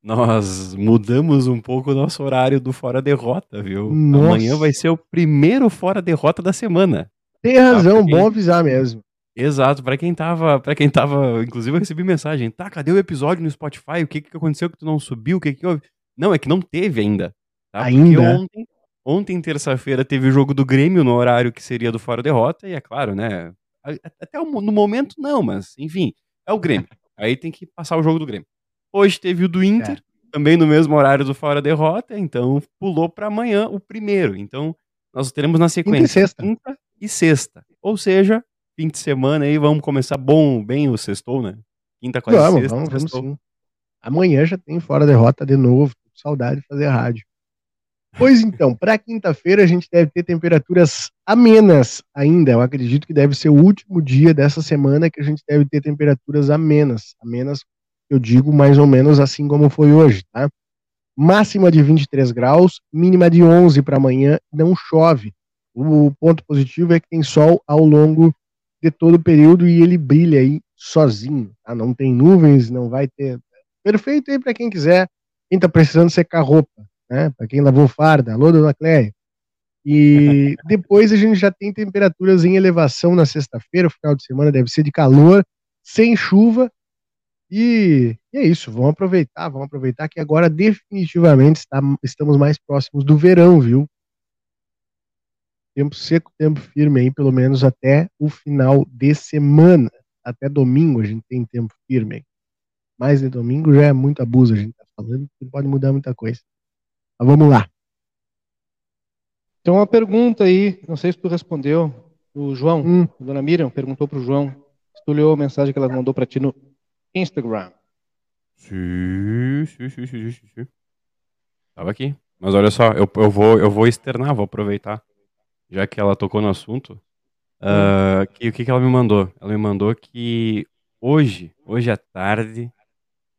nós mudamos um pouco o nosso horário do Fora Derrota, viu? Nossa. Amanhã vai ser o primeiro Fora Derrota da semana. Tem razão, tá, quem... bom avisar mesmo. Exato, pra quem tava, pra quem tava, inclusive eu recebi mensagem, tá, cadê o episódio no Spotify? O que que aconteceu que tu não subiu? O que que houve? Não, é que não teve ainda. Tá? Ainda? Porque ontem, ontem terça-feira, teve o jogo do Grêmio no horário que seria do Fora Derrota, e é claro, né, até o, no momento não, mas enfim, é o Grêmio. Aí tem que passar o jogo do Grêmio. Hoje teve o do Inter, é. também no mesmo horário do Fora Derrota, então pulou para amanhã o primeiro. Então nós teremos na sequência quinta e sexta. Quinta e sexta. Ou seja, fim de semana aí vamos começar bom, bem o sextou, né? Quinta, quase vamos, sexta. Vamos, vamos sim. Amanhã já tem Fora Derrota de novo. Tô com saudade de fazer rádio. Pois então, para quinta-feira a gente deve ter temperaturas amenas ainda. Eu acredito que deve ser o último dia dessa semana que a gente deve ter temperaturas amenas. Amenas eu digo mais ou menos assim como foi hoje, tá? Máxima de vinte e três graus, mínima de onze para amanhã, não chove. O ponto positivo é que tem sol ao longo de todo o período e ele brilha aí sozinho, tá? Não tem nuvens, não vai ter. Perfeito aí para quem quiser, quem tá precisando secar roupa, né? Para quem lavou farda, alô, dona Cléia. E depois a gente já tem temperaturas em elevação na sexta-feira, o final de semana deve ser de calor, sem chuva. E é isso, vamos aproveitar, vamos aproveitar que agora definitivamente está, estamos mais próximos do verão, viu? Tempo seco, tempo firme aí, pelo menos até o final de semana. Até domingo a gente tem tempo firme aí. Mas de domingo já é muito abuso, a gente tá falando, não pode mudar muita coisa. Mas vamos lá. Tem uma pergunta aí, não sei se tu respondeu, o João, hum. a dona Miriam perguntou pro João, se tu leu a mensagem que ela mandou para ti no Instagram. Sim, sim, sim, sim, sim, sim. Tava aqui. Mas olha só, eu, eu, vou, eu vou externar, vou aproveitar, já que ela tocou no assunto. Uh, que, o que, que ela me mandou? Ela me mandou que hoje, hoje à tarde,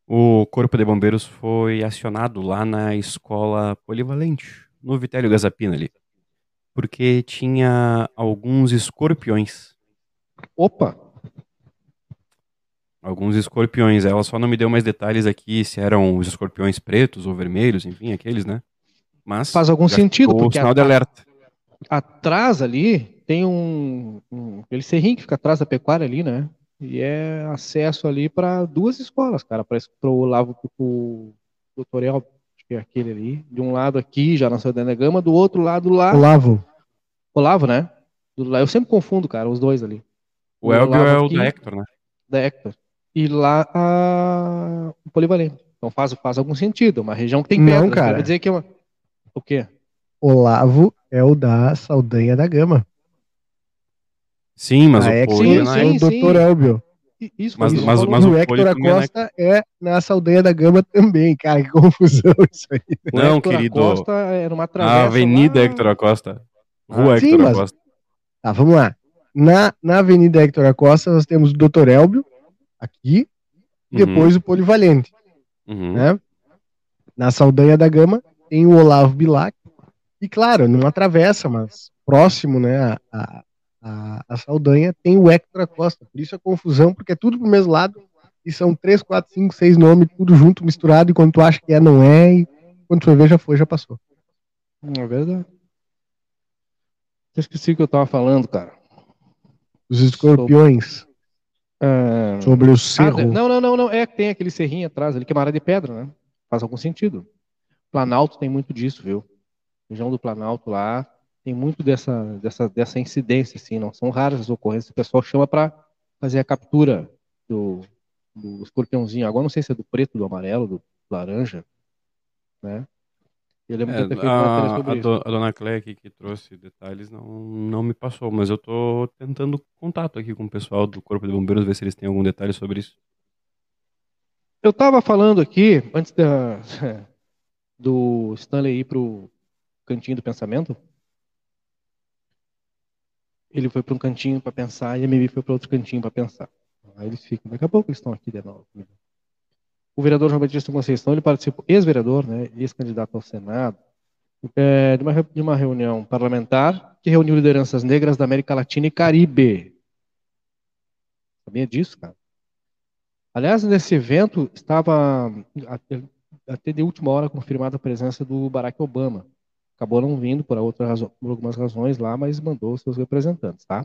o Corpo de Bombeiros foi acionado lá na escola Polivalente, no Vitélio Gazapina ali, porque tinha alguns escorpiões. Opa! Alguns escorpiões, ela só não me deu mais detalhes aqui se eram os escorpiões pretos ou vermelhos, enfim, aqueles, né? Mas faz algum sentido, porque o sinal de alerta. Atrás ali tem um, um aquele serrinho que fica atrás da pecuária ali, né? E é acesso ali para duas escolas, cara, para o Lavo pro Tutorial, acho que é aquele ali, de um lado aqui, já na Santana da Gama, do outro lado lá. O Lavo. O Lavo, né? Eu sempre confundo, cara, os dois ali. O, o Elvio é o aqui, da Hector, né? Da Hector. E lá a... o Polivalente. Então faz, faz algum sentido. Uma região que tem pedra. Não, cara. Quer dizer que é uma... O quê? Olavo é o da Saldanha da Gama. Sim, mas a o Poli é o doutor Elbio. Isso, mas, isso. Mas, mas, mas o, o Hector Acosta é, é na Saldanha da Gama também. Cara, que confusão isso aí. Não, querido. Acosta era uma travessa. A Avenida lá... Hector Acosta. Rua ah, Hector sim, mas... Acosta. Tá, vamos lá. Na, na Avenida Hector Acosta nós temos o doutor Elbio aqui, e depois uhum. o Polivalente. Uhum. Né? Na Saldanha da Gama tem o Olavo Bilac, e claro, não atravessa, mas próximo, né, a, a, a Saldanha tem o Hector Acosta, por isso a confusão, porque é tudo pro mesmo lado, e são três, quatro, cinco, seis nomes, tudo junto, misturado, e quando tu acha que é, não é, e quando tu vê, já foi, já passou. É verdade. Eu esqueci o que eu tava falando, cara. Os escorpiões... Estou... Ah, sobre o cerro. Ah, não, não, não, não. É que tem aquele serrinho atrás ali que é uma área de pedra, né? Faz algum sentido. Planalto tem muito disso, viu? Região do Planalto lá tem muito dessa, dessa, dessa incidência, assim, não são raras as ocorrências, o pessoal chama para fazer a captura do, do escorpiãozinho, agora não sei se é do preto, do amarelo, do laranja, né? Eu lembro É, de ter feito uma matéria a, a, sobre isso. do- a dona Cleia aqui que trouxe detalhes não, não me passou, mas eu tô tentando contato aqui com o pessoal do Corpo de Bombeiros, ver se eles têm algum detalhe sobre isso. Eu estava falando aqui, antes da, do Stanley ir para o cantinho do pensamento, ele foi para um cantinho para pensar e a M B foi para outro cantinho para pensar. Aí eles ficam, daqui a pouco eles estão aqui de novo. O vereador João Batista Conceição, ele participou, ex-vereador, né, ex-candidato ao Senado, é, de uma, re- de uma reunião parlamentar que reuniu lideranças negras da América Latina e Caribe. Sabia disso, cara? Aliás, nesse evento estava até, até de última hora confirmada a presença do Barack Obama. Acabou não vindo por, outra razão- por algumas razões lá, mas mandou seus representantes, tá?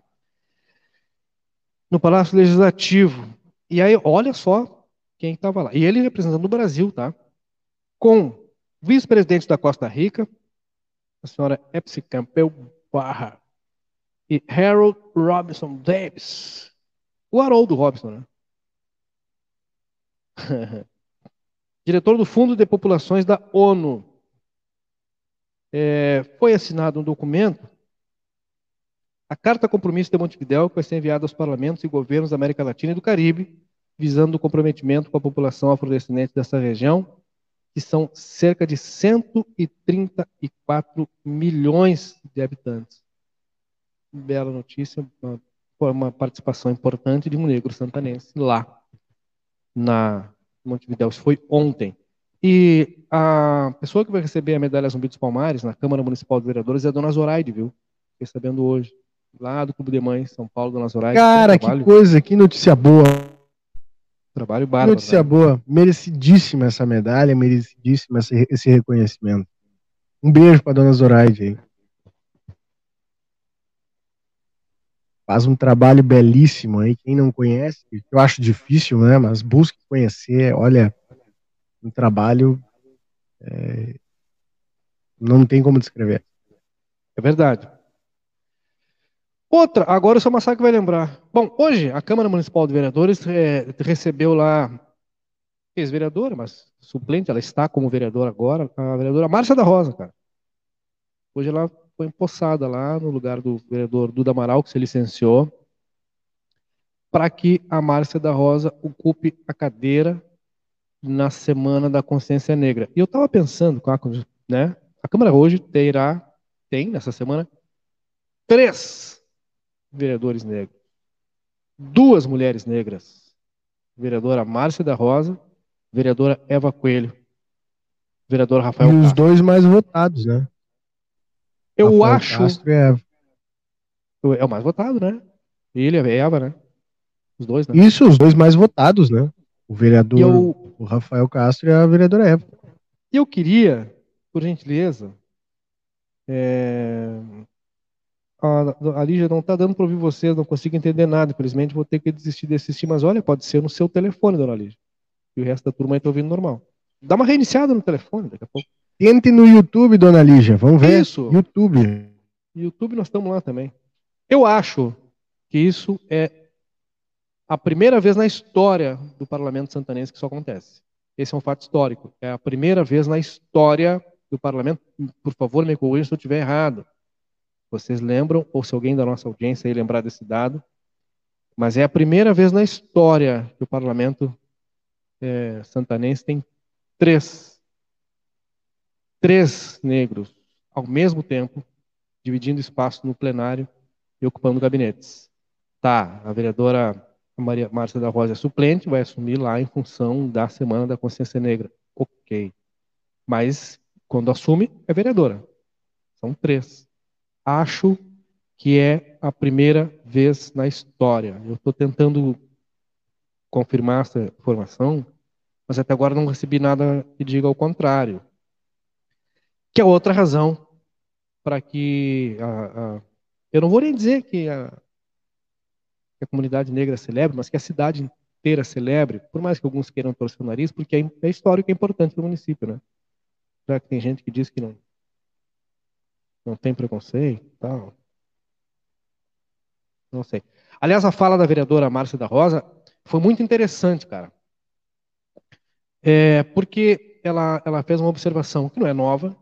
No Palácio Legislativo. E aí, olha só quem estava lá. E ele representando o Brasil, tá? Com o vice-presidente da Costa Rica, a senhora Epsi Campbell Barra, e Harold Robinson Davis. O Haroldo Robinson, né? Diretor do Fundo de Populações da ONU. É, foi assinado um documento, a Carta Compromisso de Montevidéu, que vai ser enviada aos parlamentos e governos da América Latina e do Caribe, visando o comprometimento com a população afrodescendente dessa região, que são cerca de cento e trinta e quatro milhões de habitantes. Bela notícia, uma, uma participação importante de um negro santanense lá na Montevidéu. Isso foi ontem. E a pessoa que vai receber a medalha Zumbi dos Palmares na Câmara Municipal de Vereadores é a dona Zoraide, viu? Fiquei sabendo hoje. Lá do Clube de Mães, São Paulo, dona Zoraide, que Cara, que trabalho, coisa, que notícia boa. trabalho Que bárbaro, notícia né? boa. Merecidíssima essa medalha, merecidíssima esse, esse reconhecimento. Um beijo pra dona Zoraide aí. Faz um trabalho belíssimo aí. Quem não conhece, que eu acho difícil, né? Mas busque conhecer. Olha, um trabalho não tem como descrever. É verdade. Outra, agora o seu Massacre vai lembrar. Bom, hoje a Câmara Municipal de Vereadores eh, recebeu lá, ex-vereadora, mas suplente, ela está como vereadora agora, a vereadora Márcia da Rosa, cara. Hoje ela foi empossada lá no lugar do vereador Duda Amaral, que se licenciou, para que a Márcia da Rosa ocupe a cadeira na Semana da Consciência Negra. E eu estava pensando, Caco, né? A Câmara hoje terá, tem nessa semana, três vereadores negros, duas mulheres negras, vereadora Márcia da Rosa, vereadora Eva Coelho, vereador E Rafael os Castro. dois mais votados, né? Eu Rafael acho, Castro e Eva. é o mais votado, né? Ele e Eva, né? Os dois, né? Isso, os dois mais votados, né? O E vereador, eu, o Rafael Castro e a vereadora Eva. eu queria, por gentileza, é, a, a Lígia não está dando para ouvir vocês, não consigo entender nada, infelizmente vou ter que desistir de assistir, mas olha, pode ser no seu telefone, dona Lígia, e o resto da turma aí está ouvindo normal. Dá uma reiniciada no telefone daqui a pouco. Tente no YouTube, dona Lígia. Vamos ver. Isso, YouTube. YouTube nós estamos lá também. Eu acho que isso é a primeira vez na história do Parlamento santanense que isso acontece. Esse é um fato histórico. É a primeira vez na história do Parlamento. Por favor, me corrijam se eu estiver errado. Vocês lembram, ou se alguém da nossa audiência aí lembrar desse dado, mas é a primeira vez na história que o Parlamento eh, santanense tem três, três negros ao mesmo tempo, dividindo espaço no plenário e ocupando gabinetes. Tá, a vereadora Maria Márcia da Rosa é suplente, vai assumir lá em função da Semana da Consciência Negra. Ok. Mas, quando assume, é vereadora. São três. Acho que é a primeira vez na história. Eu estou tentando confirmar essa informação, mas até agora não recebi nada que diga ao contrário. Que é outra razão para que a, a- eu não vou nem dizer que a, que a comunidade negra celebre, mas que a cidade inteira celebre, por mais que alguns queiram torcer o nariz, porque é, im- é histórico e é importante para o município, né? Já que tem gente que diz que não, não tem preconceito, tal. Não sei. Aliás, a fala da vereadora Márcia da Rosa foi muito interessante, cara. É, porque ela, ela fez uma observação que não é nova,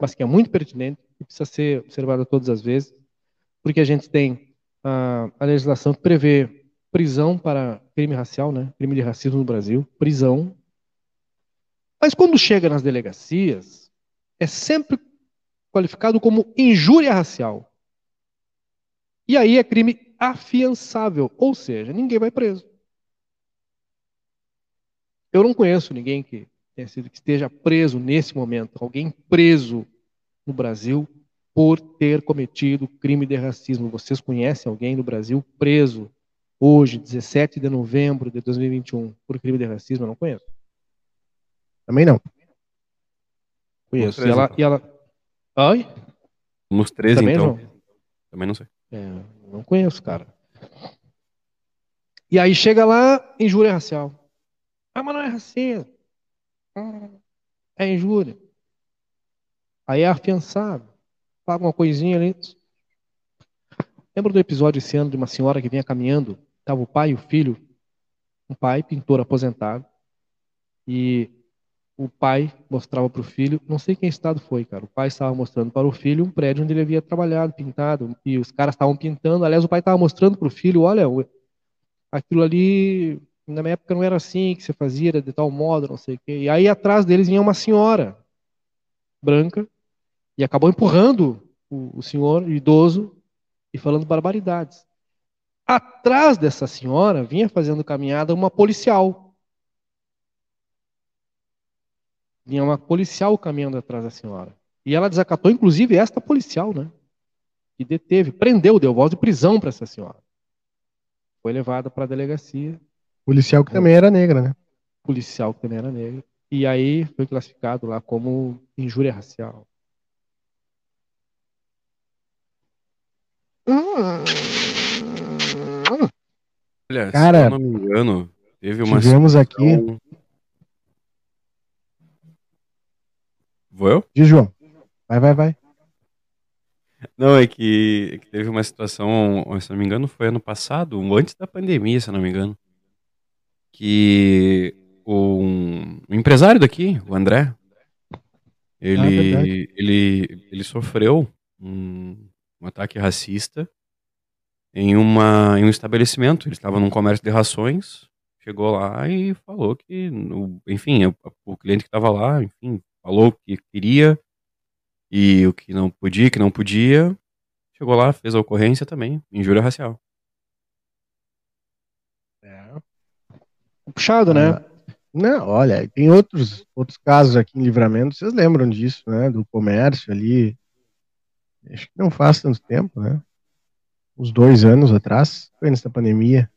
mas que é muito pertinente e precisa ser observada todas as vezes, porque a gente tem a, a legislação que prevê prisão para crime racial, né? Crime de racismo no Brasil, prisão. Mas quando chega nas delegacias, é sempre qualificado como injúria racial. E aí é crime afiançável, ou seja, ninguém vai preso. Eu não conheço ninguém que tenha sido, que esteja preso nesse momento, alguém preso no Brasil por ter cometido crime de racismo. Vocês conhecem alguém no Brasil preso hoje, dezessete de novembro de dois mil e vinte e um, por crime de racismo? Eu não conheço. Também não. Conheço. E ela, e ela... Ai? Nos treze, também, então. João? Também não sei. É, não conheço, cara. E aí chega lá, injúria racial. Ah, mas não é racismo. É injúria. Aí é afiançado. Paga uma coisinha ali. Lembra do episódio esse ano de uma senhora que vinha caminhando? Tava o pai e o filho. Um pai, pintor aposentado. E o pai mostrava para o filho, não sei que estado foi, cara. O pai estava mostrando para o filho um prédio onde ele havia trabalhado, pintado. E os caras estavam pintando. Aliás, o pai estava mostrando para o filho, olha, aquilo ali... Na minha época não era assim, que você fazia, era de tal modo, não sei o quê. E aí atrás deles vinha uma senhora branca e acabou empurrando o, o senhor, o idoso, e falando barbaridades. Atrás dessa senhora vinha fazendo caminhada uma policial. Vinha uma policial caminhando atrás da senhora. E ela desacatou, inclusive, esta policial, né? Que deteve, prendeu, deu voz de prisão para essa senhora. Foi levada para a delegacia. Policial que também era negra, né? Policial que também era negra. E aí foi classificado lá como injúria racial. Olha, cara, se eu não me engano, teve uma tivemos situação... aqui... Vou eu? Diz, João. Vai, vai, vai. Não, é que, é que teve uma situação, se não me engano, foi ano passado, antes da pandemia, se não me engano. Que um, um empresário daqui, o André, ele, ah, ele, ele sofreu um, um ataque racista em, uma, em um estabelecimento. Ele estava num comércio de rações, chegou lá e falou que, enfim, o, o cliente que estava lá, enfim, falou o que queria e o que não podia, que não podia. Chegou lá, fez a ocorrência também, injúria racial. Puxado, né? Ah, não, olha, tem outros, outros casos aqui em Livramento, vocês lembram disso, né? Do comércio ali, acho que não faz tanto tempo, né? Uns dois anos atrás, foi nessa pandemia.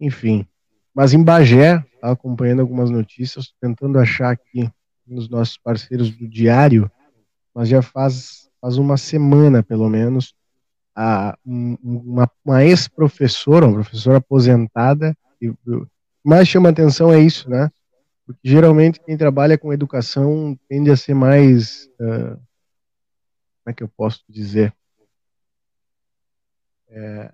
Enfim, mas em Bagé, estava acompanhando algumas notícias, tentando achar aqui nos nossos parceiros do Diário, mas já faz, faz uma semana, pelo menos, a, uma, uma ex-professora, uma professora aposentada. O que mais chama atenção é isso, né? Porque geralmente quem trabalha com educação tende a ser mais, uh, como é que eu posso dizer? É...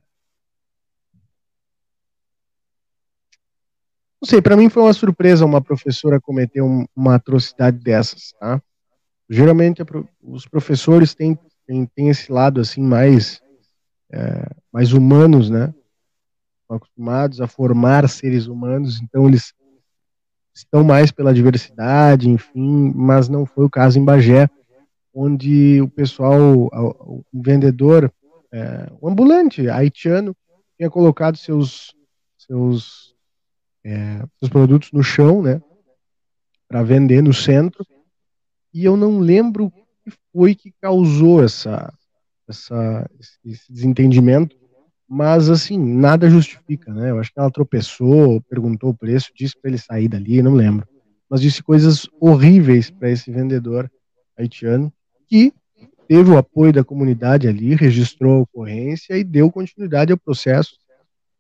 Não sei, para mim foi uma surpresa uma professora cometer um, uma atrocidade dessas, tá? Geralmente os professores têm, têm, têm esse lado assim mais, é, mais humanos, né? Acostumados a formar seres humanos, então eles estão mais pela diversidade, enfim, mas não foi o caso em Bagé, onde o pessoal, o vendedor, é, o ambulante haitiano, tinha colocado seus, seus, é, seus produtos no chão, né, para vender no centro, e eu não lembro o que foi que causou essa, essa, esse desentendimento. Mas, assim, nada justifica, né? Eu acho que ela tropeçou, perguntou o preço, disse para ele sair dali, não lembro. Mas disse coisas horríveis para esse vendedor haitiano, que teve o apoio da comunidade ali, registrou a ocorrência e deu continuidade ao processo.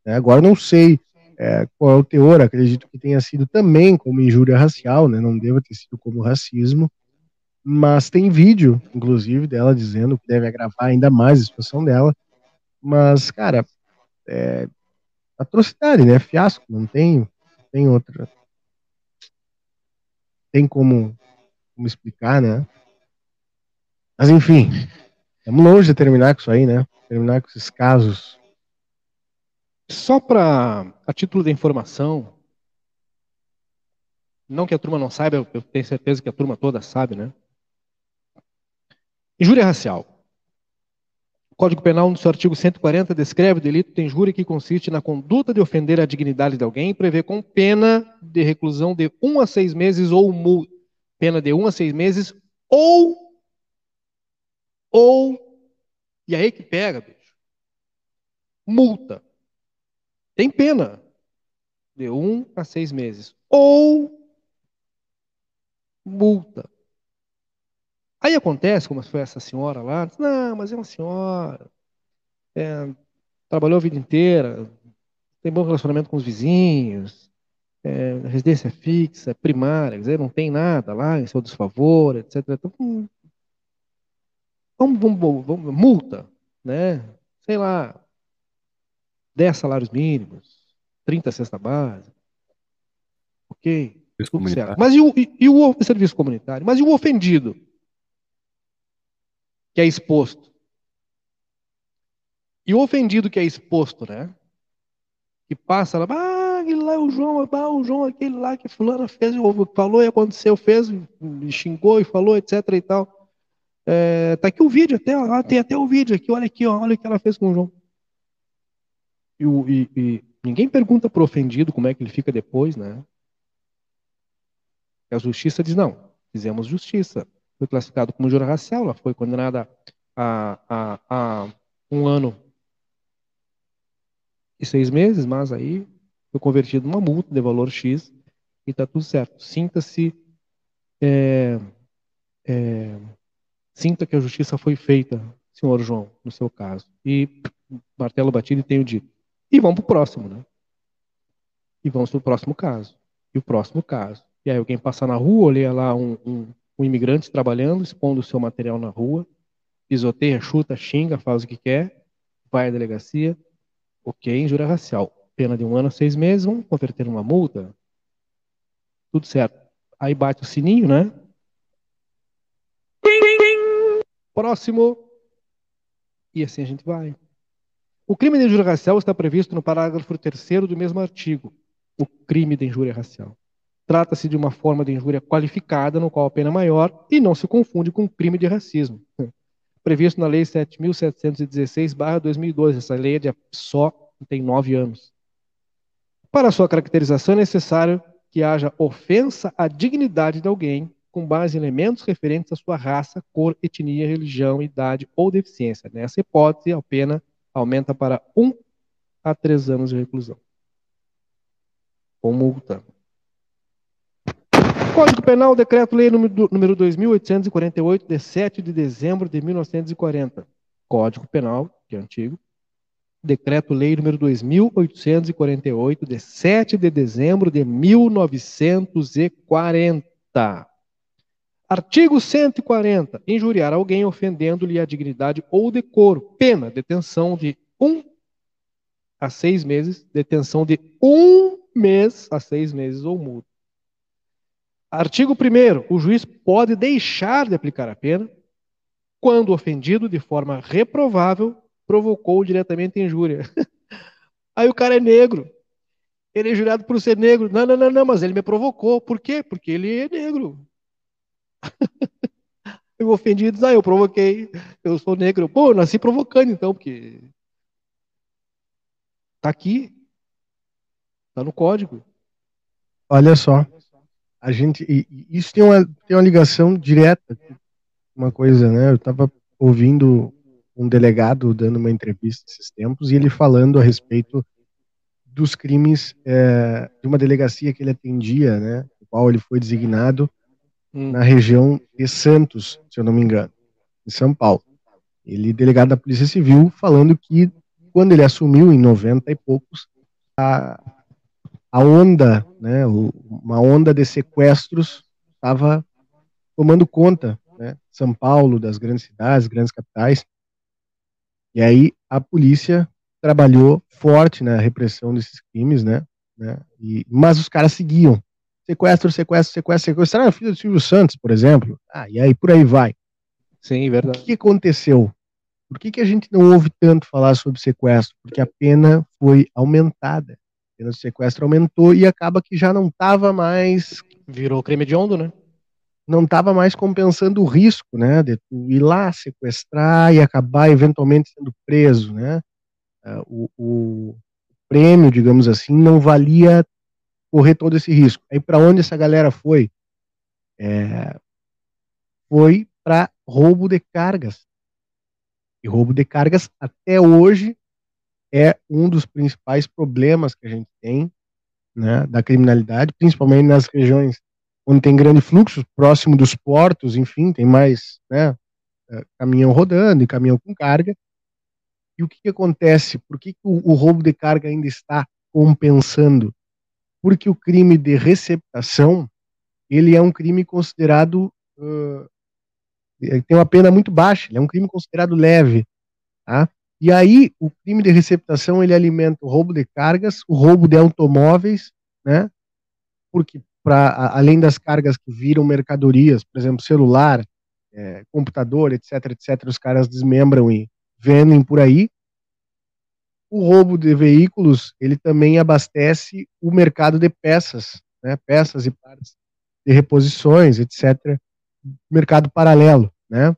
Né? Agora não sei é, qual é o teor, acredito que tenha sido também como injúria racial, né? Não deva ter sido como racismo, Mas tem vídeo, inclusive, dela dizendo que deve agravar ainda mais a situação dela. Mas, cara, é atrocidade, né? Fiasco, não tem, tem outra. Tem como, como explicar, né? Mas, enfim, estamos longe de terminar com isso aí, né? Terminar com esses casos. Só para, a título de informação, não que a turma não saiba, eu tenho certeza que a turma toda sabe, né? Injúria racial. O Código Penal, no seu artigo cento e quarenta, descreve o delito de injúria que consiste na conduta de ofender a dignidade de alguém e prevê com pena de reclusão de um a seis meses ou multa. Pena de um a seis meses ou... Ou... E aí que pega, bicho. Multa. Tem pena de um a seis meses. Ou... multa. Aí acontece, como foi essa senhora lá, diz, não, mas é uma senhora, é, trabalhou a vida inteira, tem bom relacionamento com os vizinhos, é, residência fixa, primária, quer dizer, não tem nada lá, em seu desfavor, etcétera. Então, hum, vamos, vamos, vamos, multa, né? Sei lá, dez salários mínimos, trinta cesta básica, ok. Mas e o, e, e o serviço comunitário? Mas e o ofendido que é exposto? E o ofendido que é exposto, né? Que passa lá, ah, aquele lá é o João, ah, o João, aquele lá que fulano fez, falou e aconteceu, fez, xingou e falou, etcétera e tal. É, tá aqui o vídeo, até, ó, tem até o vídeo aqui, olha aqui, ó, olha o que ela fez com o João. E, o, e, e ninguém pergunta pro ofendido como é que ele fica depois, né? A justiça diz, não, fizemos justiça. Foi classificado como injúria racial, ela foi condenada a, a, a um ano e seis meses, mas aí foi convertido numa multa de valor X e está tudo certo. Sinta-se, é, é, sinta que a justiça foi feita, senhor João, no seu caso. E martelo batido e tenho dito. E vamos para o próximo, né? E vamos para o próximo caso. E o próximo caso. E aí alguém passa na rua, olha lá um, um, um imigrante trabalhando, expondo o seu material na rua, pisoteia, chuta, xinga, faz o que quer, vai à delegacia, ok, injúria racial. Pena de um ano a seis meses, vamos converter numa multa. Tudo certo. Aí bate o sininho, né? Próximo. E assim a gente vai. O crime de injúria racial está previsto no parágrafo terceiro do mesmo artigo. O crime de injúria racial. Trata-se de uma forma de injúria qualificada, no qual a pena é maior, e não se confunde com crime de racismo. Previsto na Lei sete mil setecentos e dezesseis barra dois mil e doze, essa lei é de só tem nove anos. Para sua caracterização é necessário que haja ofensa à dignidade de alguém, com base em elementos referentes à sua raça, cor, etnia, religião, idade ou deficiência. Nessa hipótese, a pena aumenta para um a três anos de reclusão. Ou multa. Código Penal, Decreto-Lei número dois mil oitocentos e quarenta e oito, de sete de dezembro de mil novecentos e quarenta. Código Penal, que é antigo. Decreto-Lei número dois mil oitocentos e quarenta e oito, de sete de dezembro de mil novecentos e quarenta. Artigo cento e quarenta. Injuriar alguém ofendendo-lhe a dignidade ou decoro. Pena, detenção de um a seis meses. Detenção de um mês a seis meses ou multa. Artigo primeiro. O juiz pode deixar de aplicar a pena quando o ofendido, de forma reprovável, provocou diretamente injúria. Aí o cara é negro. Ele é jurado por ser negro. Não, não, não, não, mas ele me provocou. Por quê? Porque ele é negro. O ofendido diz, ah, eu provoquei, eu sou negro. Pô, eu nasci provocando então, porque... Tá aqui. Tá no código. Olha só. A gente, e isso tem uma, tem uma ligação direta, uma coisa, né? Eu estava ouvindo um delegado dando uma entrevista esses tempos e ele falando a respeito dos crimes é, de uma delegacia que ele atendia, né? O qual ele foi designado hum. na região de Santos, se eu não me engano, em São Paulo. Ele, delegado da Polícia Civil, falando que quando ele assumiu, em noventa e poucos, a... a onda, né, uma onda de sequestros estava tomando conta né? São Paulo, das grandes cidades, grandes capitais. E aí a polícia trabalhou forte na repressão desses crimes, né? né? E, mas os caras seguiam. Sequestro, sequestro, sequestro, sequestraram a filha do Silvio Santos, por exemplo. Ah, e aí por aí vai. Sim, verdade. O que aconteceu? Por que, que a gente não ouve tanto falar sobre sequestro? Porque a pena foi aumentada. A pena do sequestro aumentou e acaba que já não estava mais... Virou crime hediondo, né? Não estava mais compensando o risco, né? De tu ir lá sequestrar e acabar eventualmente sendo preso, né? O, o prêmio, digamos assim, não valia correr todo esse risco. Aí para onde essa galera foi? É, foi para roubo de cargas. E roubo de cargas, até hoje, é um dos principais problemas que a gente tem, né, da criminalidade, principalmente nas regiões onde tem grande fluxo, próximo dos portos, enfim, tem mais, né, caminhão rodando e caminhão com carga. E o que, que acontece? Por que, que o, o roubo de carga ainda está compensando? Porque o crime de receptação, ele é um crime considerado... Uh, Ele tem uma pena muito baixa, ele é um crime considerado leve, tá? E aí, o crime de receptação, ele alimenta o roubo de cargas, o roubo de automóveis, né? Porque, pra, além das cargas que viram mercadorias, por exemplo, celular, é, computador, etc, etc, os caras desmembram e vendem por aí. O roubo de veículos, ele também abastece o mercado de peças, né? Peças e partes de reposições, etcétera, mercado paralelo, né?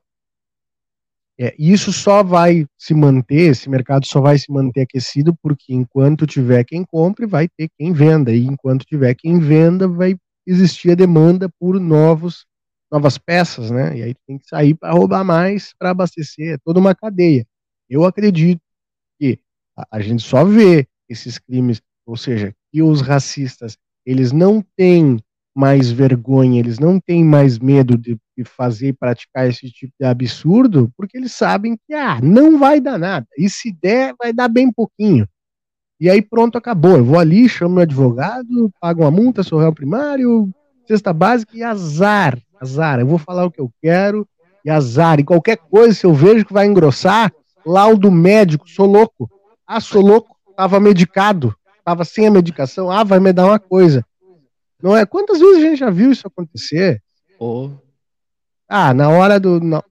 É, isso só vai se manter, esse mercado só vai se manter aquecido porque enquanto tiver quem compre, vai ter quem venda, e enquanto tiver quem venda, vai existir a demanda por novos, novas peças, né? E aí tem que sair para roubar mais, para abastecer, é toda uma cadeia. Eu acredito que a, a gente só vê esses crimes, ou seja, que os racistas, eles não têm mais vergonha, eles não têm mais medo de, de fazer e praticar esse tipo de absurdo, porque eles sabem que ah, não vai dar nada, e se der, vai dar bem pouquinho. E aí pronto, acabou, eu vou ali, chamo meu advogado, pago uma multa, sou réu primário, cesta básica e azar, azar, eu vou falar o que eu quero e azar, e qualquer coisa, se eu vejo que vai engrossar, laudo médico, sou louco, ah, sou louco, tava medicado, tava sem a medicação, ah, vai me dar uma coisa. Não é? Quantas vezes a gente já viu isso acontecer? Oh. Ah, na hora do... Não.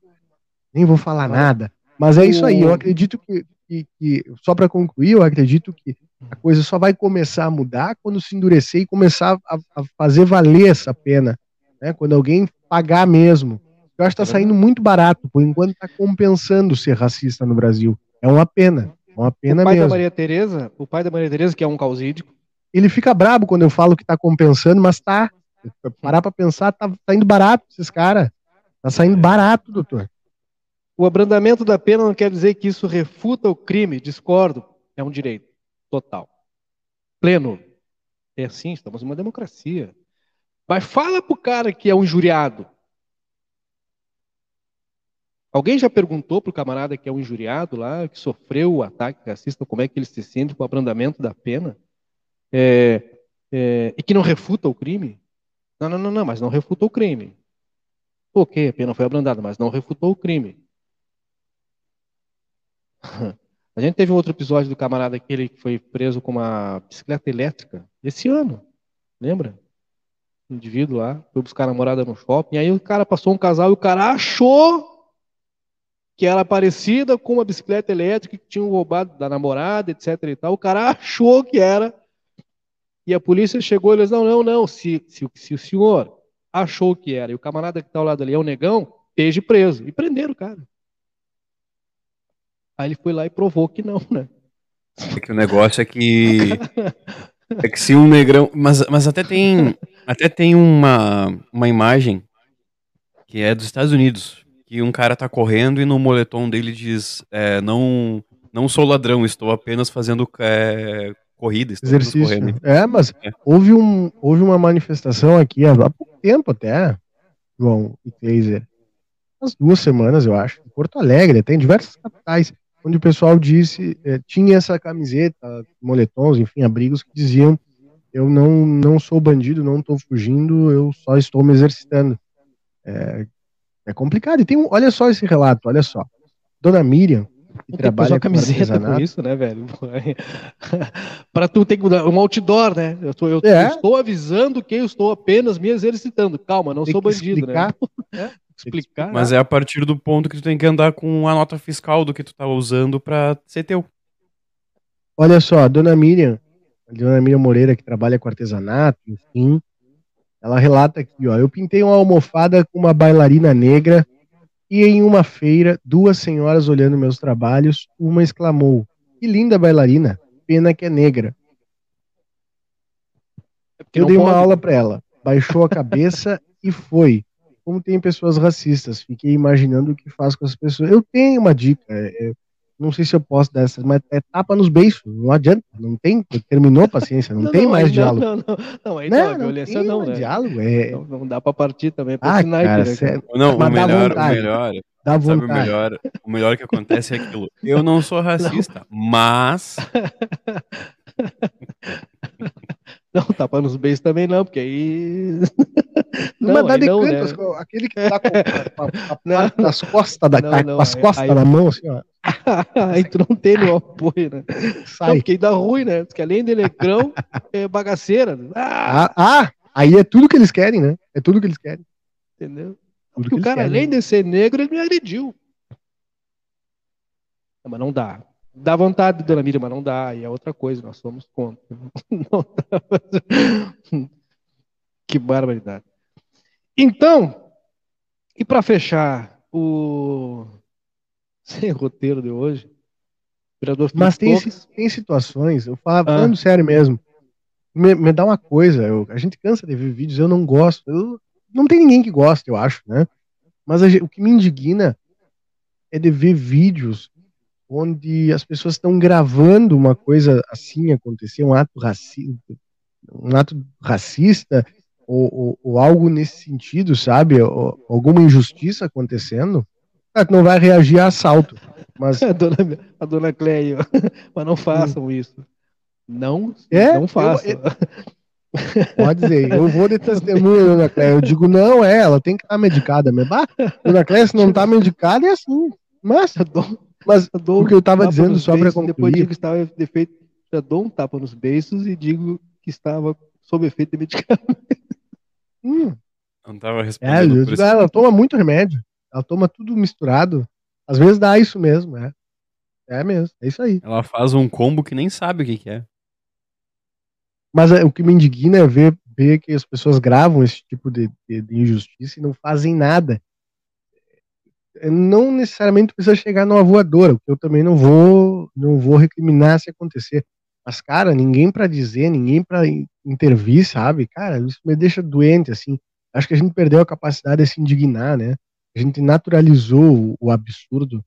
Nem vou falar nada. Mas é isso aí. Eu acredito que... que, que só para concluir, eu acredito que a coisa só vai começar a mudar quando se endurecer e começar a, a fazer valer essa pena, né? Quando alguém pagar mesmo. Eu acho que está saindo muito barato. Por enquanto está compensando ser racista no Brasil. É uma pena. É uma pena mesmo. O pai mesmo. da Maria Tereza, o pai da Maria Tereza, que é um causídico, ele fica brabo quando eu falo que tá compensando, mas tá. Parar pra pensar, tá saindo barato esses caras. Tá saindo barato, doutor. O abrandamento da pena não quer dizer que isso refuta o crime. Discordo. É um direito total. Pleno. É assim, estamos numa democracia. Mas fala pro cara que é um injuriado. Alguém já perguntou pro camarada que é um injuriado lá, que sofreu o ataque racista, como é que ele se sente com o abrandamento da pena? É, é, e que não refuta o crime? Não, não, não, não, mas não refutou o crime. Ok, a pena foi abrandada, mas não refutou o crime. A gente teve um outro episódio do camarada aquele que foi preso com uma bicicleta elétrica esse ano, lembra? Um indivíduo lá, foi buscar a namorada no shopping, aí o cara passou um casal e o cara achou que era parecida com uma bicicleta elétrica que tinham roubado da namorada, etcétera e tal. O cara achou que era. E a polícia chegou e eles, não, não, não, se, se, se o senhor achou que era, e o camarada que está ao lado ali é o negão, esteja preso. E prenderam o cara. Aí ele foi lá e provou que não, né? É que o negócio é que... é que se um negrão... Mas, mas até tem, até tem uma, uma imagem que é dos Estados Unidos, que um cara tá correndo e no moletom dele diz, é, não, não sou ladrão, estou apenas fazendo... É, corrida, exercício. É, mas é. Houve, um, houve uma manifestação aqui há pouco tempo até, João e Taser, umas duas semanas, eu acho, em Porto Alegre, tem diversas capitais, onde o pessoal disse, é, tinha essa camiseta, moletons, enfim, abrigos, que diziam, eu não, não sou bandido, não estou fugindo, eu só estou me exercitando. É, É complicado. E tem um, olha só esse relato, olha só. Dona Miriam, que trabalha com camiseta com isso, né, velho? Para tu tem que mudar um outdoor, né? Eu, tô, eu é. estou avisando que eu estou apenas me exercitando. Calma, não tem sou bandido, explicar, né? Explicar. Mas é a partir do ponto que tu tem que andar com a nota fiscal do que tu tá usando para ser teu. Olha só, a Dona Miriam, a Dona Miriam Moreira, que trabalha com artesanato, enfim, ela relata aqui, ó, eu pintei uma almofada com uma bailarina negra e em uma feira, duas senhoras olhando meus trabalhos, uma exclamou, que linda bailarina, pena que é negra. É eu dei uma pode. aula pra ela, baixou a cabeça e foi. Como tem pessoas racistas, fiquei imaginando o que faz com as pessoas. Eu tenho uma dica, é, não sei se eu posso dar essa, mas é tapa nos beiços, não adianta, não tem, terminou a paciência, não, não tem não, mais não, diálogo. Não, não, não, aí não, não, não violência tem não, né? Diálogo, é... não, não dá pra partir também, pra ah, sniper, cara, né? Cara? Não, mas o melhor, vontade, o melhor, dá vontade. Sabe o melhor, o melhor que acontece é aquilo, eu não sou racista, não. mas... Não, tapa nos beijos também não, porque aí... Não, mas dá de não, canto, né? Aquele que tá com as costas da, não, não, as costas aí, da mão, assim, ó. Aí tu não tem no apoio, né? Sai. Não, porque aí dá ruim, né? Porque além de negrão, é bagaceira. Ah! Ah, ah, aí é tudo que eles querem, né? É tudo que eles querem. Entendeu? Porque que o cara, querem, além né? de ser negro, ele me agrediu. Não, mas não dá. Dá vontade, Dona Miriam, mas não dá. E é outra coisa, nós somos contra. Não dá. Mas... Que barbaridade. Então, e para fechar o... Sem roteiro de hoje. Vereador Mas tem, tem situações, eu falo, ah. falando sério mesmo, me, me dá uma coisa, eu, a gente cansa de ver vídeos, eu não gosto, eu, não tem ninguém que gosta, eu acho, né? Mas a, o que me indigna é de ver vídeos onde as pessoas estão gravando uma coisa assim acontecer, um ato racista, um ato racista ou, ou, ou algo nesse sentido, sabe? Ou, alguma injustiça acontecendo. Ah, não vai reagir a assalto. Mas... A, dona, a dona Cleio, mas não façam isso. Não, é, não façam. Eu, eu... Pode dizer, eu vou de testemunha, dona Cleio. Eu digo, não, é, ela tem que estar medicada. Mas, bah, dona Cleio, se não está medicada, é assim. Mas, dou, mas dou o que eu estava dizendo só para concluir... Depois digo que estava defeito, já dou um tapa nos beiços e digo que estava sob efeito de medicamento. Hum. Não estava respondendo. É, por isso. Ela toma muito remédio. Ela toma tudo misturado. Às vezes dá isso mesmo, é. É mesmo, é isso aí. Ela faz um combo que nem sabe o que, que é. Mas é, o que me indigna é ver, ver que as pessoas gravam esse tipo de, de, de injustiça e não fazem nada. Não necessariamente precisa chegar numa voadora, porque eu também não vou, não vou recriminar se acontecer. Mas, cara, ninguém pra dizer, ninguém pra intervir, sabe? Cara, isso me deixa doente, assim. Acho que a gente perdeu a capacidade de se indignar, né? A gente naturalizou o absurdo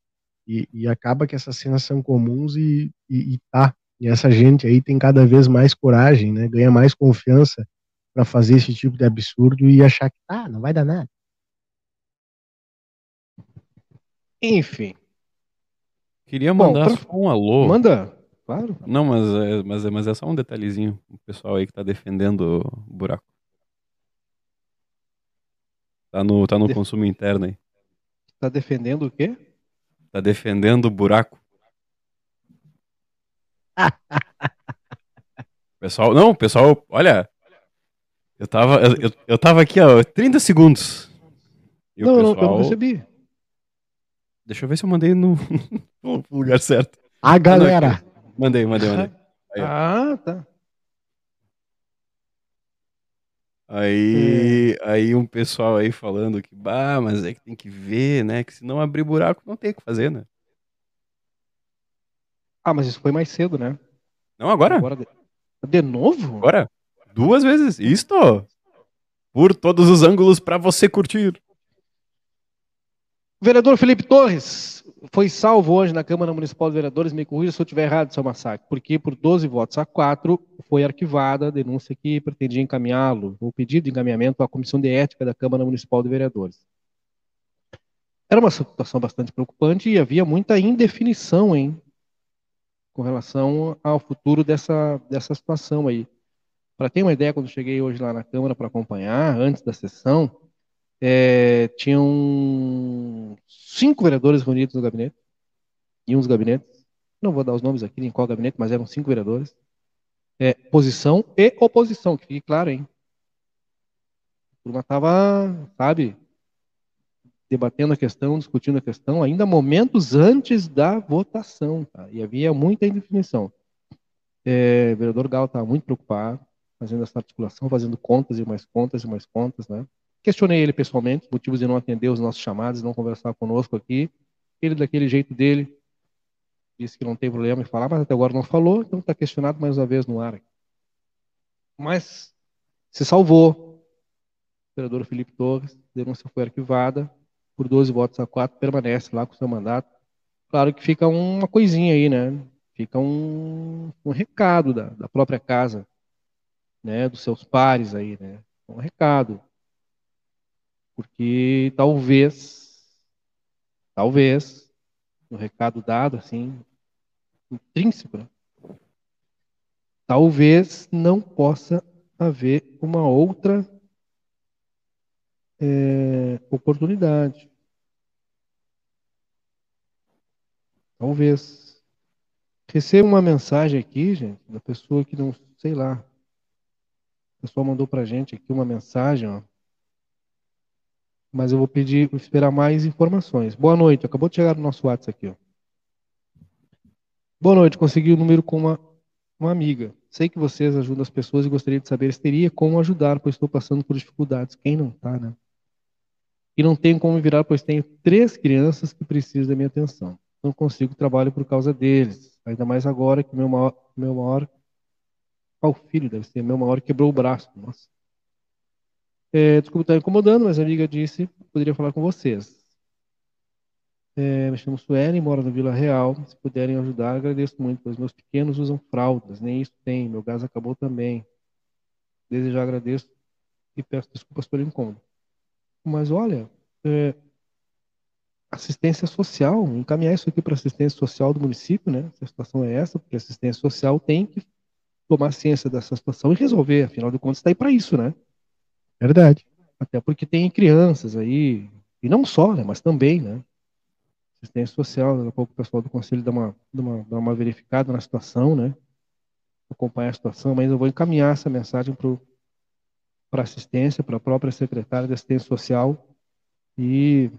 e, e acaba que essas cenas são comuns e, e, e tá. E essa gente aí tem cada vez mais coragem, né? Ganha mais confiança para fazer esse tipo de absurdo e achar que tá, ah, não vai dar nada. Enfim. Queria mandar Bom, pra... só um alô. Manda, claro. Não, mas é, mas, é, mas é só um detalhezinho. O pessoal aí que tá defendendo o buraco. Tá no, tá no consumo interno aí. Tá defendendo o quê? Tá defendendo o buraco. Pessoal, não, pessoal, olha. Eu tava, eu, eu tava aqui, ó, trinta segundos. E não, o pessoal, não, eu não recebi. Deixa eu ver se eu mandei no, no lugar certo. A galera. Mandei, mandei, mandei. Aí, ah, tá. Aí, é. aí um pessoal aí falando que, bah, mas é que tem que ver, né? Que se não abrir buraco, não tem o que fazer, né? Ah, mas isso foi mais cedo, né? Não, agora? agora de... de novo? Agora? Duas vezes. Isto! Por todos os ângulos pra você curtir. Vereador Felipe Torres foi salvo hoje na Câmara Municipal de Vereadores. Me corrija se eu estiver errado, seu Massacre. Porque por doze votos a quatro foi arquivada a denúncia que pretendia encaminhá-lo, o pedido de encaminhamento à Comissão de Ética da Câmara Municipal de Vereadores. Era uma situação bastante preocupante e havia muita indefinição, hein, com relação ao futuro dessa, dessa situação aí. Para ter uma ideia, quando cheguei hoje lá na Câmara para acompanhar, antes da sessão, é, tinham cinco vereadores reunidos no gabinete, em uns gabinetes, não vou dar os nomes aqui, em qual gabinete, mas eram cinco vereadores, é, posição e oposição, que fique claro, hein? A turma estava, sabe, debatendo a questão, discutindo a questão, ainda momentos antes da votação, tá? E havia muita indefinição. É, o vereador Galo estava muito preocupado, fazendo essa articulação, fazendo contas e mais contas e mais contas, né? Questionei ele pessoalmente, motivos de não atender os nossos chamados, não conversar conosco aqui. Ele, daquele jeito dele, disse que não tem problema em falar, mas até agora não falou, então está questionado mais uma vez no ar. Mas se salvou. O vereador Felipe Torres, denúncia foi arquivada, por doze votos a quatro, permanece lá com o seu mandato. Claro que fica uma coisinha aí, né? Fica um, um recado da, da própria casa, né, dos seus pares aí, né, um recado, porque talvez, talvez, no recado dado, assim, intrínseco, né, talvez não possa haver uma outra é, oportunidade. Talvez. Recebo uma mensagem aqui, gente, da pessoa que não, sei lá, a pessoa mandou pra gente aqui uma mensagem, ó. Mas eu vou pedir, vou esperar mais informações. Boa noite, acabou de chegar no nosso WhatsApp aqui, ó. Boa noite, consegui o número com uma, uma amiga. Sei que vocês ajudam as pessoas e gostaria de saber se teria como ajudar, pois estou passando por dificuldades. Quem não tá, né? E não tenho como me virar, pois tenho três crianças que precisam da minha atenção. Não consigo trabalho por causa deles. Ainda mais agora que meu maior, meu maior qual filho deve ser, meu maior quebrou o braço. Nossa. É, desculpa estar incomodando, mas a amiga disse que poderia falar com vocês. É, me chamo Sueli, moro na Vila Real. Se puderem ajudar, agradeço muito, pois meus pequenos usam fraldas, nem isso tem, meu gás acabou também. Desde já agradeço e peço desculpas pelo incômodo. Mas olha, é, assistência social, encaminhar isso aqui para assistência social do município, né? Se a situação é essa, porque a assistência social tem que tomar ciência dessa situação e resolver, afinal de contas está aí para isso, né? Verdade. Até porque tem crianças aí, e não só, né? Mas também, né? Assistência social, daqui a pouco o pessoal do Conselho dá uma, dá uma, dá uma verificada na situação, né? Acompanhar a situação, mas eu vou encaminhar essa mensagem para assistência, para a própria secretária de assistência social e...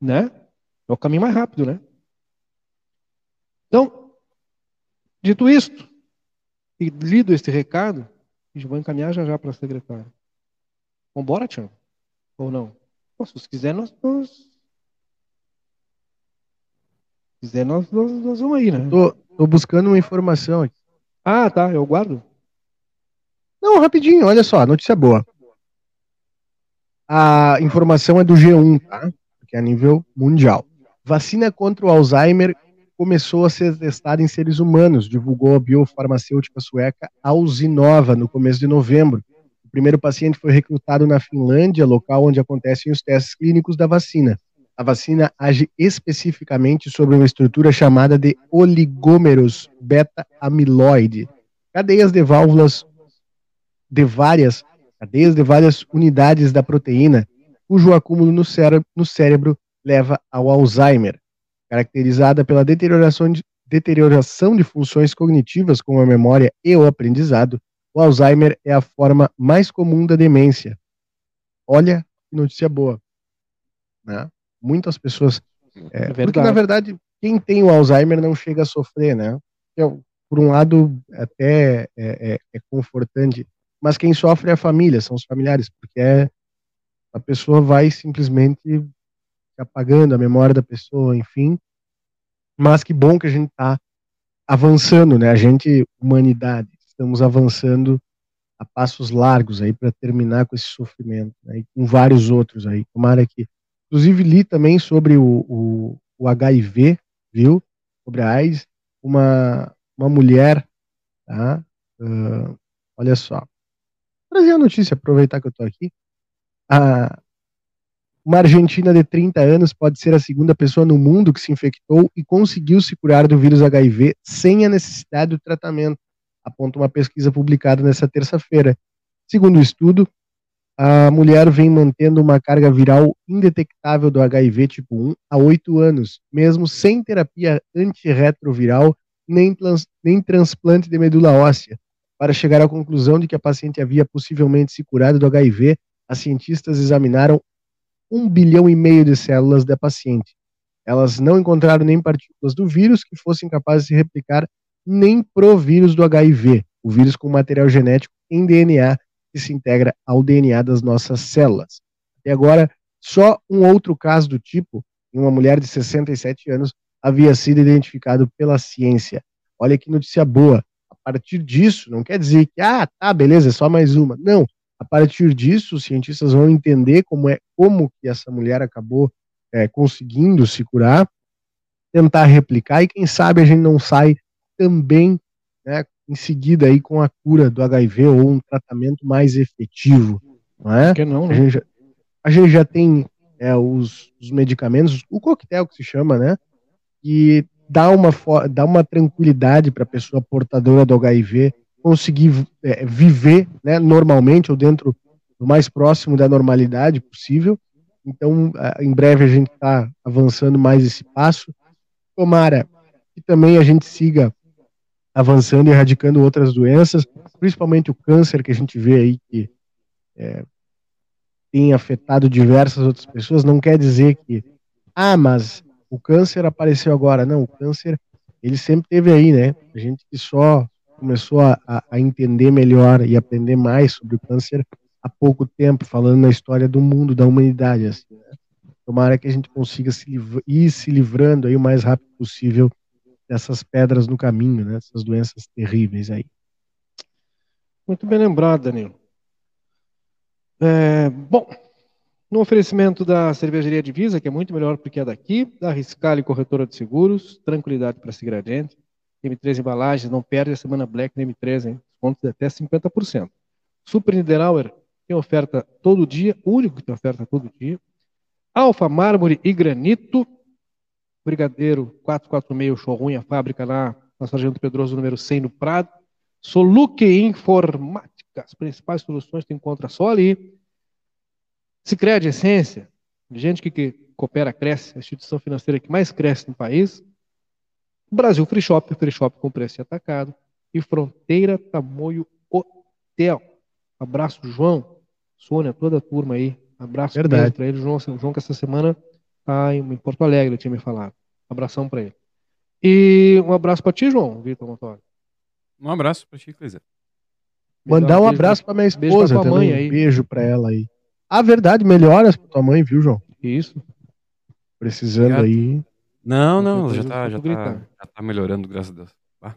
né? É o caminho mais rápido, né? Então, dito isto, e lido este recado, vou encaminhar já já para a secretária. Vambora, Tiago? Ou não? Pô, se quiser, nós, nós... se quiser, nós, nós, nós vamos aí, né? Tô, tô buscando uma informação aqui. Ah, tá, eu guardo. Não, rapidinho, olha só, notícia boa. A informação é do G um, tá? Que é a nível mundial. Vacina contra o Alzheimer começou a ser testada em seres humanos, divulgou a biofarmacêutica sueca Alzinova no começo de novembro. O primeiro paciente foi recrutado na Finlândia, local onde acontecem os testes clínicos da vacina. A vacina age especificamente sobre uma estrutura chamada de oligômeros beta-amiloide, cadeias de válvulas de várias, cadeias de várias unidades da proteína, cujo acúmulo no cérebro, no cérebro leva ao Alzheimer, caracterizada pela deterioração de, deterioração de funções cognitivas como a memória e o aprendizado. O Alzheimer é a forma mais comum da demência. Olha que notícia boa, né? Muitas pessoas... É, é porque, na verdade, quem tem o Alzheimer não chega a sofrer, né? Eu, por um lado, até é, é, é confortante, mas quem sofre é a família, são os familiares, porque é... a pessoa vai simplesmente apagando a memória da pessoa, enfim. Mas que bom que a gente está avançando, né? A gente, humanidade, estamos avançando a passos largos aí para terminar com esse sofrimento, né? E com vários outros aí. Tomara que... Inclusive, li também sobre o, o, o H I V, viu? Sobre a AIDS. Uma, uma mulher, tá? Uh, olha só. Vou trazer a notícia, aproveitar que eu estou aqui. Ah, uma argentina de trinta anos pode ser a segunda pessoa no mundo que se infectou e conseguiu se curar do vírus H I V sem a necessidade do tratamento, aponta uma pesquisa publicada nesta terça-feira. Segundo o estudo, a mulher vem mantendo uma carga viral indetectável do H I V tipo um há oito anos, mesmo sem terapia antirretroviral nem, trans, nem transplante de medula óssea. Para chegar à conclusão de que a paciente havia possivelmente se curado do H I V, as cientistas examinaram um bilhão e meio de células da paciente. Elas não encontraram nem partículas do vírus que fossem capazes de se replicar, nem provírus do H I V, o vírus com material genético em D N A, que se integra ao D N A das nossas células. Até agora, só um outro caso do tipo, em uma mulher de sessenta e sete anos, havia sido identificado pela ciência. Olha que notícia boa. A partir disso, não quer dizer que, ah, tá, beleza, é só mais uma. Não. A partir disso, os cientistas vão entender como é como que essa mulher acabou é, conseguindo se curar, tentar replicar, e quem sabe a gente não sai também, né, em seguida aí com a cura do H I V ou um tratamento mais efetivo, não é? Que não, né? A gente já, a gente já tem é, os, os medicamentos, o coquetel que se chama, né, que dá uma, dá uma tranquilidade para a pessoa portadora do H I V conseguir é, viver, né, normalmente ou dentro do mais próximo da normalidade possível. Então, em breve a gente está avançando mais esse passo. Tomara que também a gente siga avançando e erradicando outras doenças, principalmente o câncer, que a gente vê aí que é, tem afetado diversas outras pessoas. Não quer dizer que, ah, mas o câncer apareceu agora. Não, o câncer, ele sempre teve aí, né? A gente que só começou a, a entender melhor e aprender mais sobre o câncer há pouco tempo, falando na história do mundo, da humanidade, assim, né? Tomara que a gente consiga se livra, ir se livrando aí o mais rápido possível dessas pedras no caminho, né? Essas doenças terríveis aí. Muito bem lembrado, Danilo. É, bom, no oferecimento da Cervejaria Divisa, que é muito melhor porque é daqui, da Riscale Corretora de Seguros, tranquilidade para seguir adiante, M três Embalagens, não perde a semana Black na M três, hein? Descontos de até cinquenta por cento. Super Niederauer tem oferta todo dia, o único que tem oferta todo dia. Alfa Mármore e Granito, Brigadeiro quatrocentos e quarenta e seis, Showroom, a fábrica lá na Sargento Pedroso, número cem, no Prado. Soluque Informática, as principais soluções tu encontra só ali. Sicredi Essência, gente que, que coopera, cresce, a instituição financeira que mais cresce no país. Brasil Free Shop, Free Shop com preço atacado. E Fronteira Tamoio Hotel. Abraço, João, Sônia, toda a turma aí. Abraço para ele, João, João, que essa semana está em Porto Alegre, ele tinha me falado. Abração para ele. E um abraço para ti, João, Vitor Montório. Um abraço para ti, Clízia. Mandar um, um abraço para minha esposa, beijo pra mãe aí. Um beijo para ela aí. A verdade, melhoras para tua mãe, viu, João? Isso. Precisando Obrigado. aí. Não, não, já tá, já, tá, já tá melhorando, graças a Deus. Ah.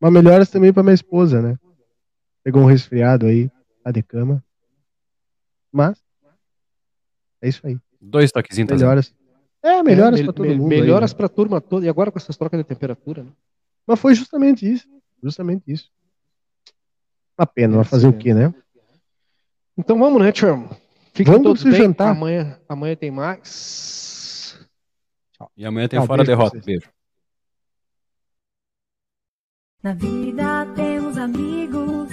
Mas melhoras também para minha esposa, né? Pegou um resfriado aí, tá de cama. Mas é isso aí. Dois toquezinhos. Melhoras. Tá é, melhoras é, me, pra todo me, mundo. Melhoras aí, pra, né, turma toda. E agora com essas trocas de temperatura, né? Mas foi justamente isso. Justamente isso. Uma pena, vai fazer é. o quê, né? Então vamos, né, Tchau? Fica vamos todos se bem. Jantar. Amanhã, amanhã tem mais. Tchau. E amanhã tem Tchau, Fora Derrota. Beijo. Na vida temos amigos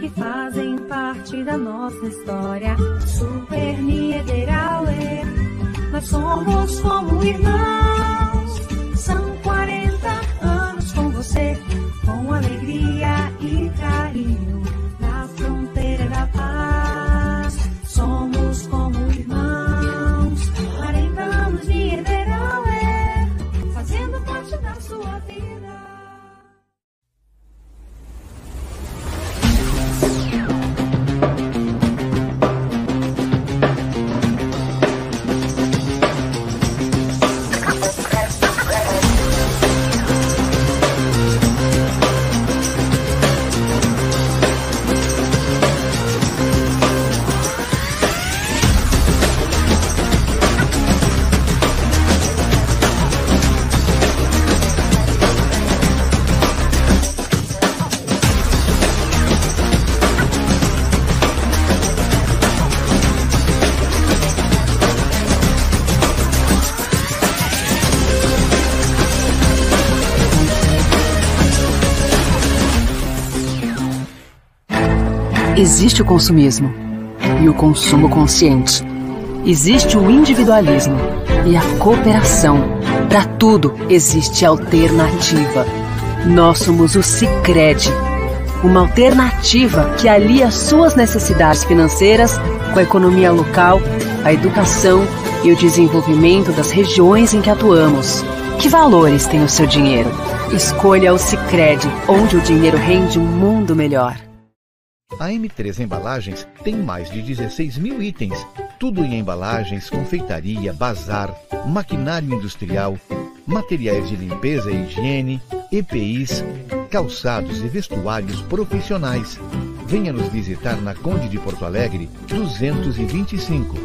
que fazem parte da nossa história. Super Niederauer, nós somos como irmãos. São quarenta anos com você, com alegria e carinho. Na fronteira da paz, somos como irmãos. quarenta anos Niederauer, fazendo parte da sua vida. Existe o consumismo, e o consumo consciente. Existe o individualismo e a cooperação. Para tudo existe alternativa. Nós somos o Sicredi, uma alternativa que alia suas necessidades financeiras com a economia local, a educação e o desenvolvimento das regiões em que atuamos. Que valores tem o seu dinheiro? Escolha o Sicredi, onde o dinheiro rende um mundo melhor. A M três Embalagens tem mais de dezesseis mil itens, tudo em embalagens, confeitaria, bazar, maquinário industrial, materiais de limpeza e higiene, E P Is, calçados e vestuários profissionais. Venha nos visitar na Conde de Porto Alegre, duzentos e vinte e cinco.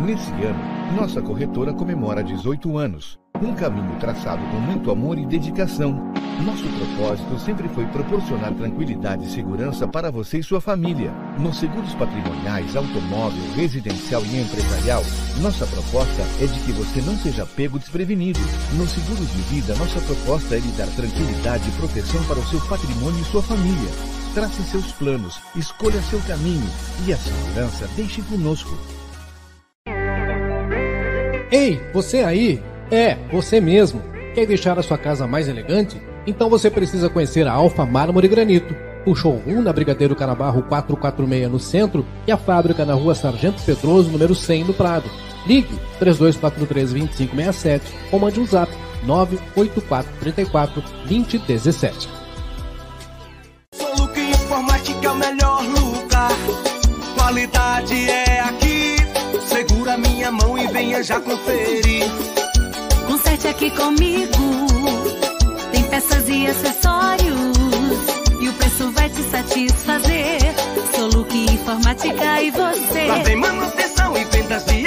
Nesse ano, nossa corretora comemora dezoito anos. Um caminho traçado com muito amor e dedicação. Nosso propósito sempre foi proporcionar tranquilidade e segurança para você e sua família. Nos seguros patrimoniais, automóvel, residencial e empresarial, nossa proposta é de que você não seja pego desprevenido. Nos seguros de vida, nossa proposta é lhe dar tranquilidade e proteção para o seu patrimônio e sua família. Trace seus planos, escolha seu caminho e a segurança deixe conosco. Ei, você aí? É, você mesmo. Quer deixar a sua casa mais elegante? Então você precisa conhecer a Alfa Mármore e Granito. O showroom na Brigadeiro Canabarro quatrocentos e quarenta e seis no centro e a fábrica na rua Sargento Pedroso, número cem, no Prado. Ligue três dois quatro três, dois cinco seis sete ou mande um zap nove oito quatro, três quatro, dois zero um sete. Soluc Informática é o melhor lugar. Qualidade é aqui. Segura minha mão e venha já conferir. Conserte aqui comigo, tem peças e acessórios, e o preço vai te satisfazer. Soluc Informática e você. Lá tem manutenção e vendas de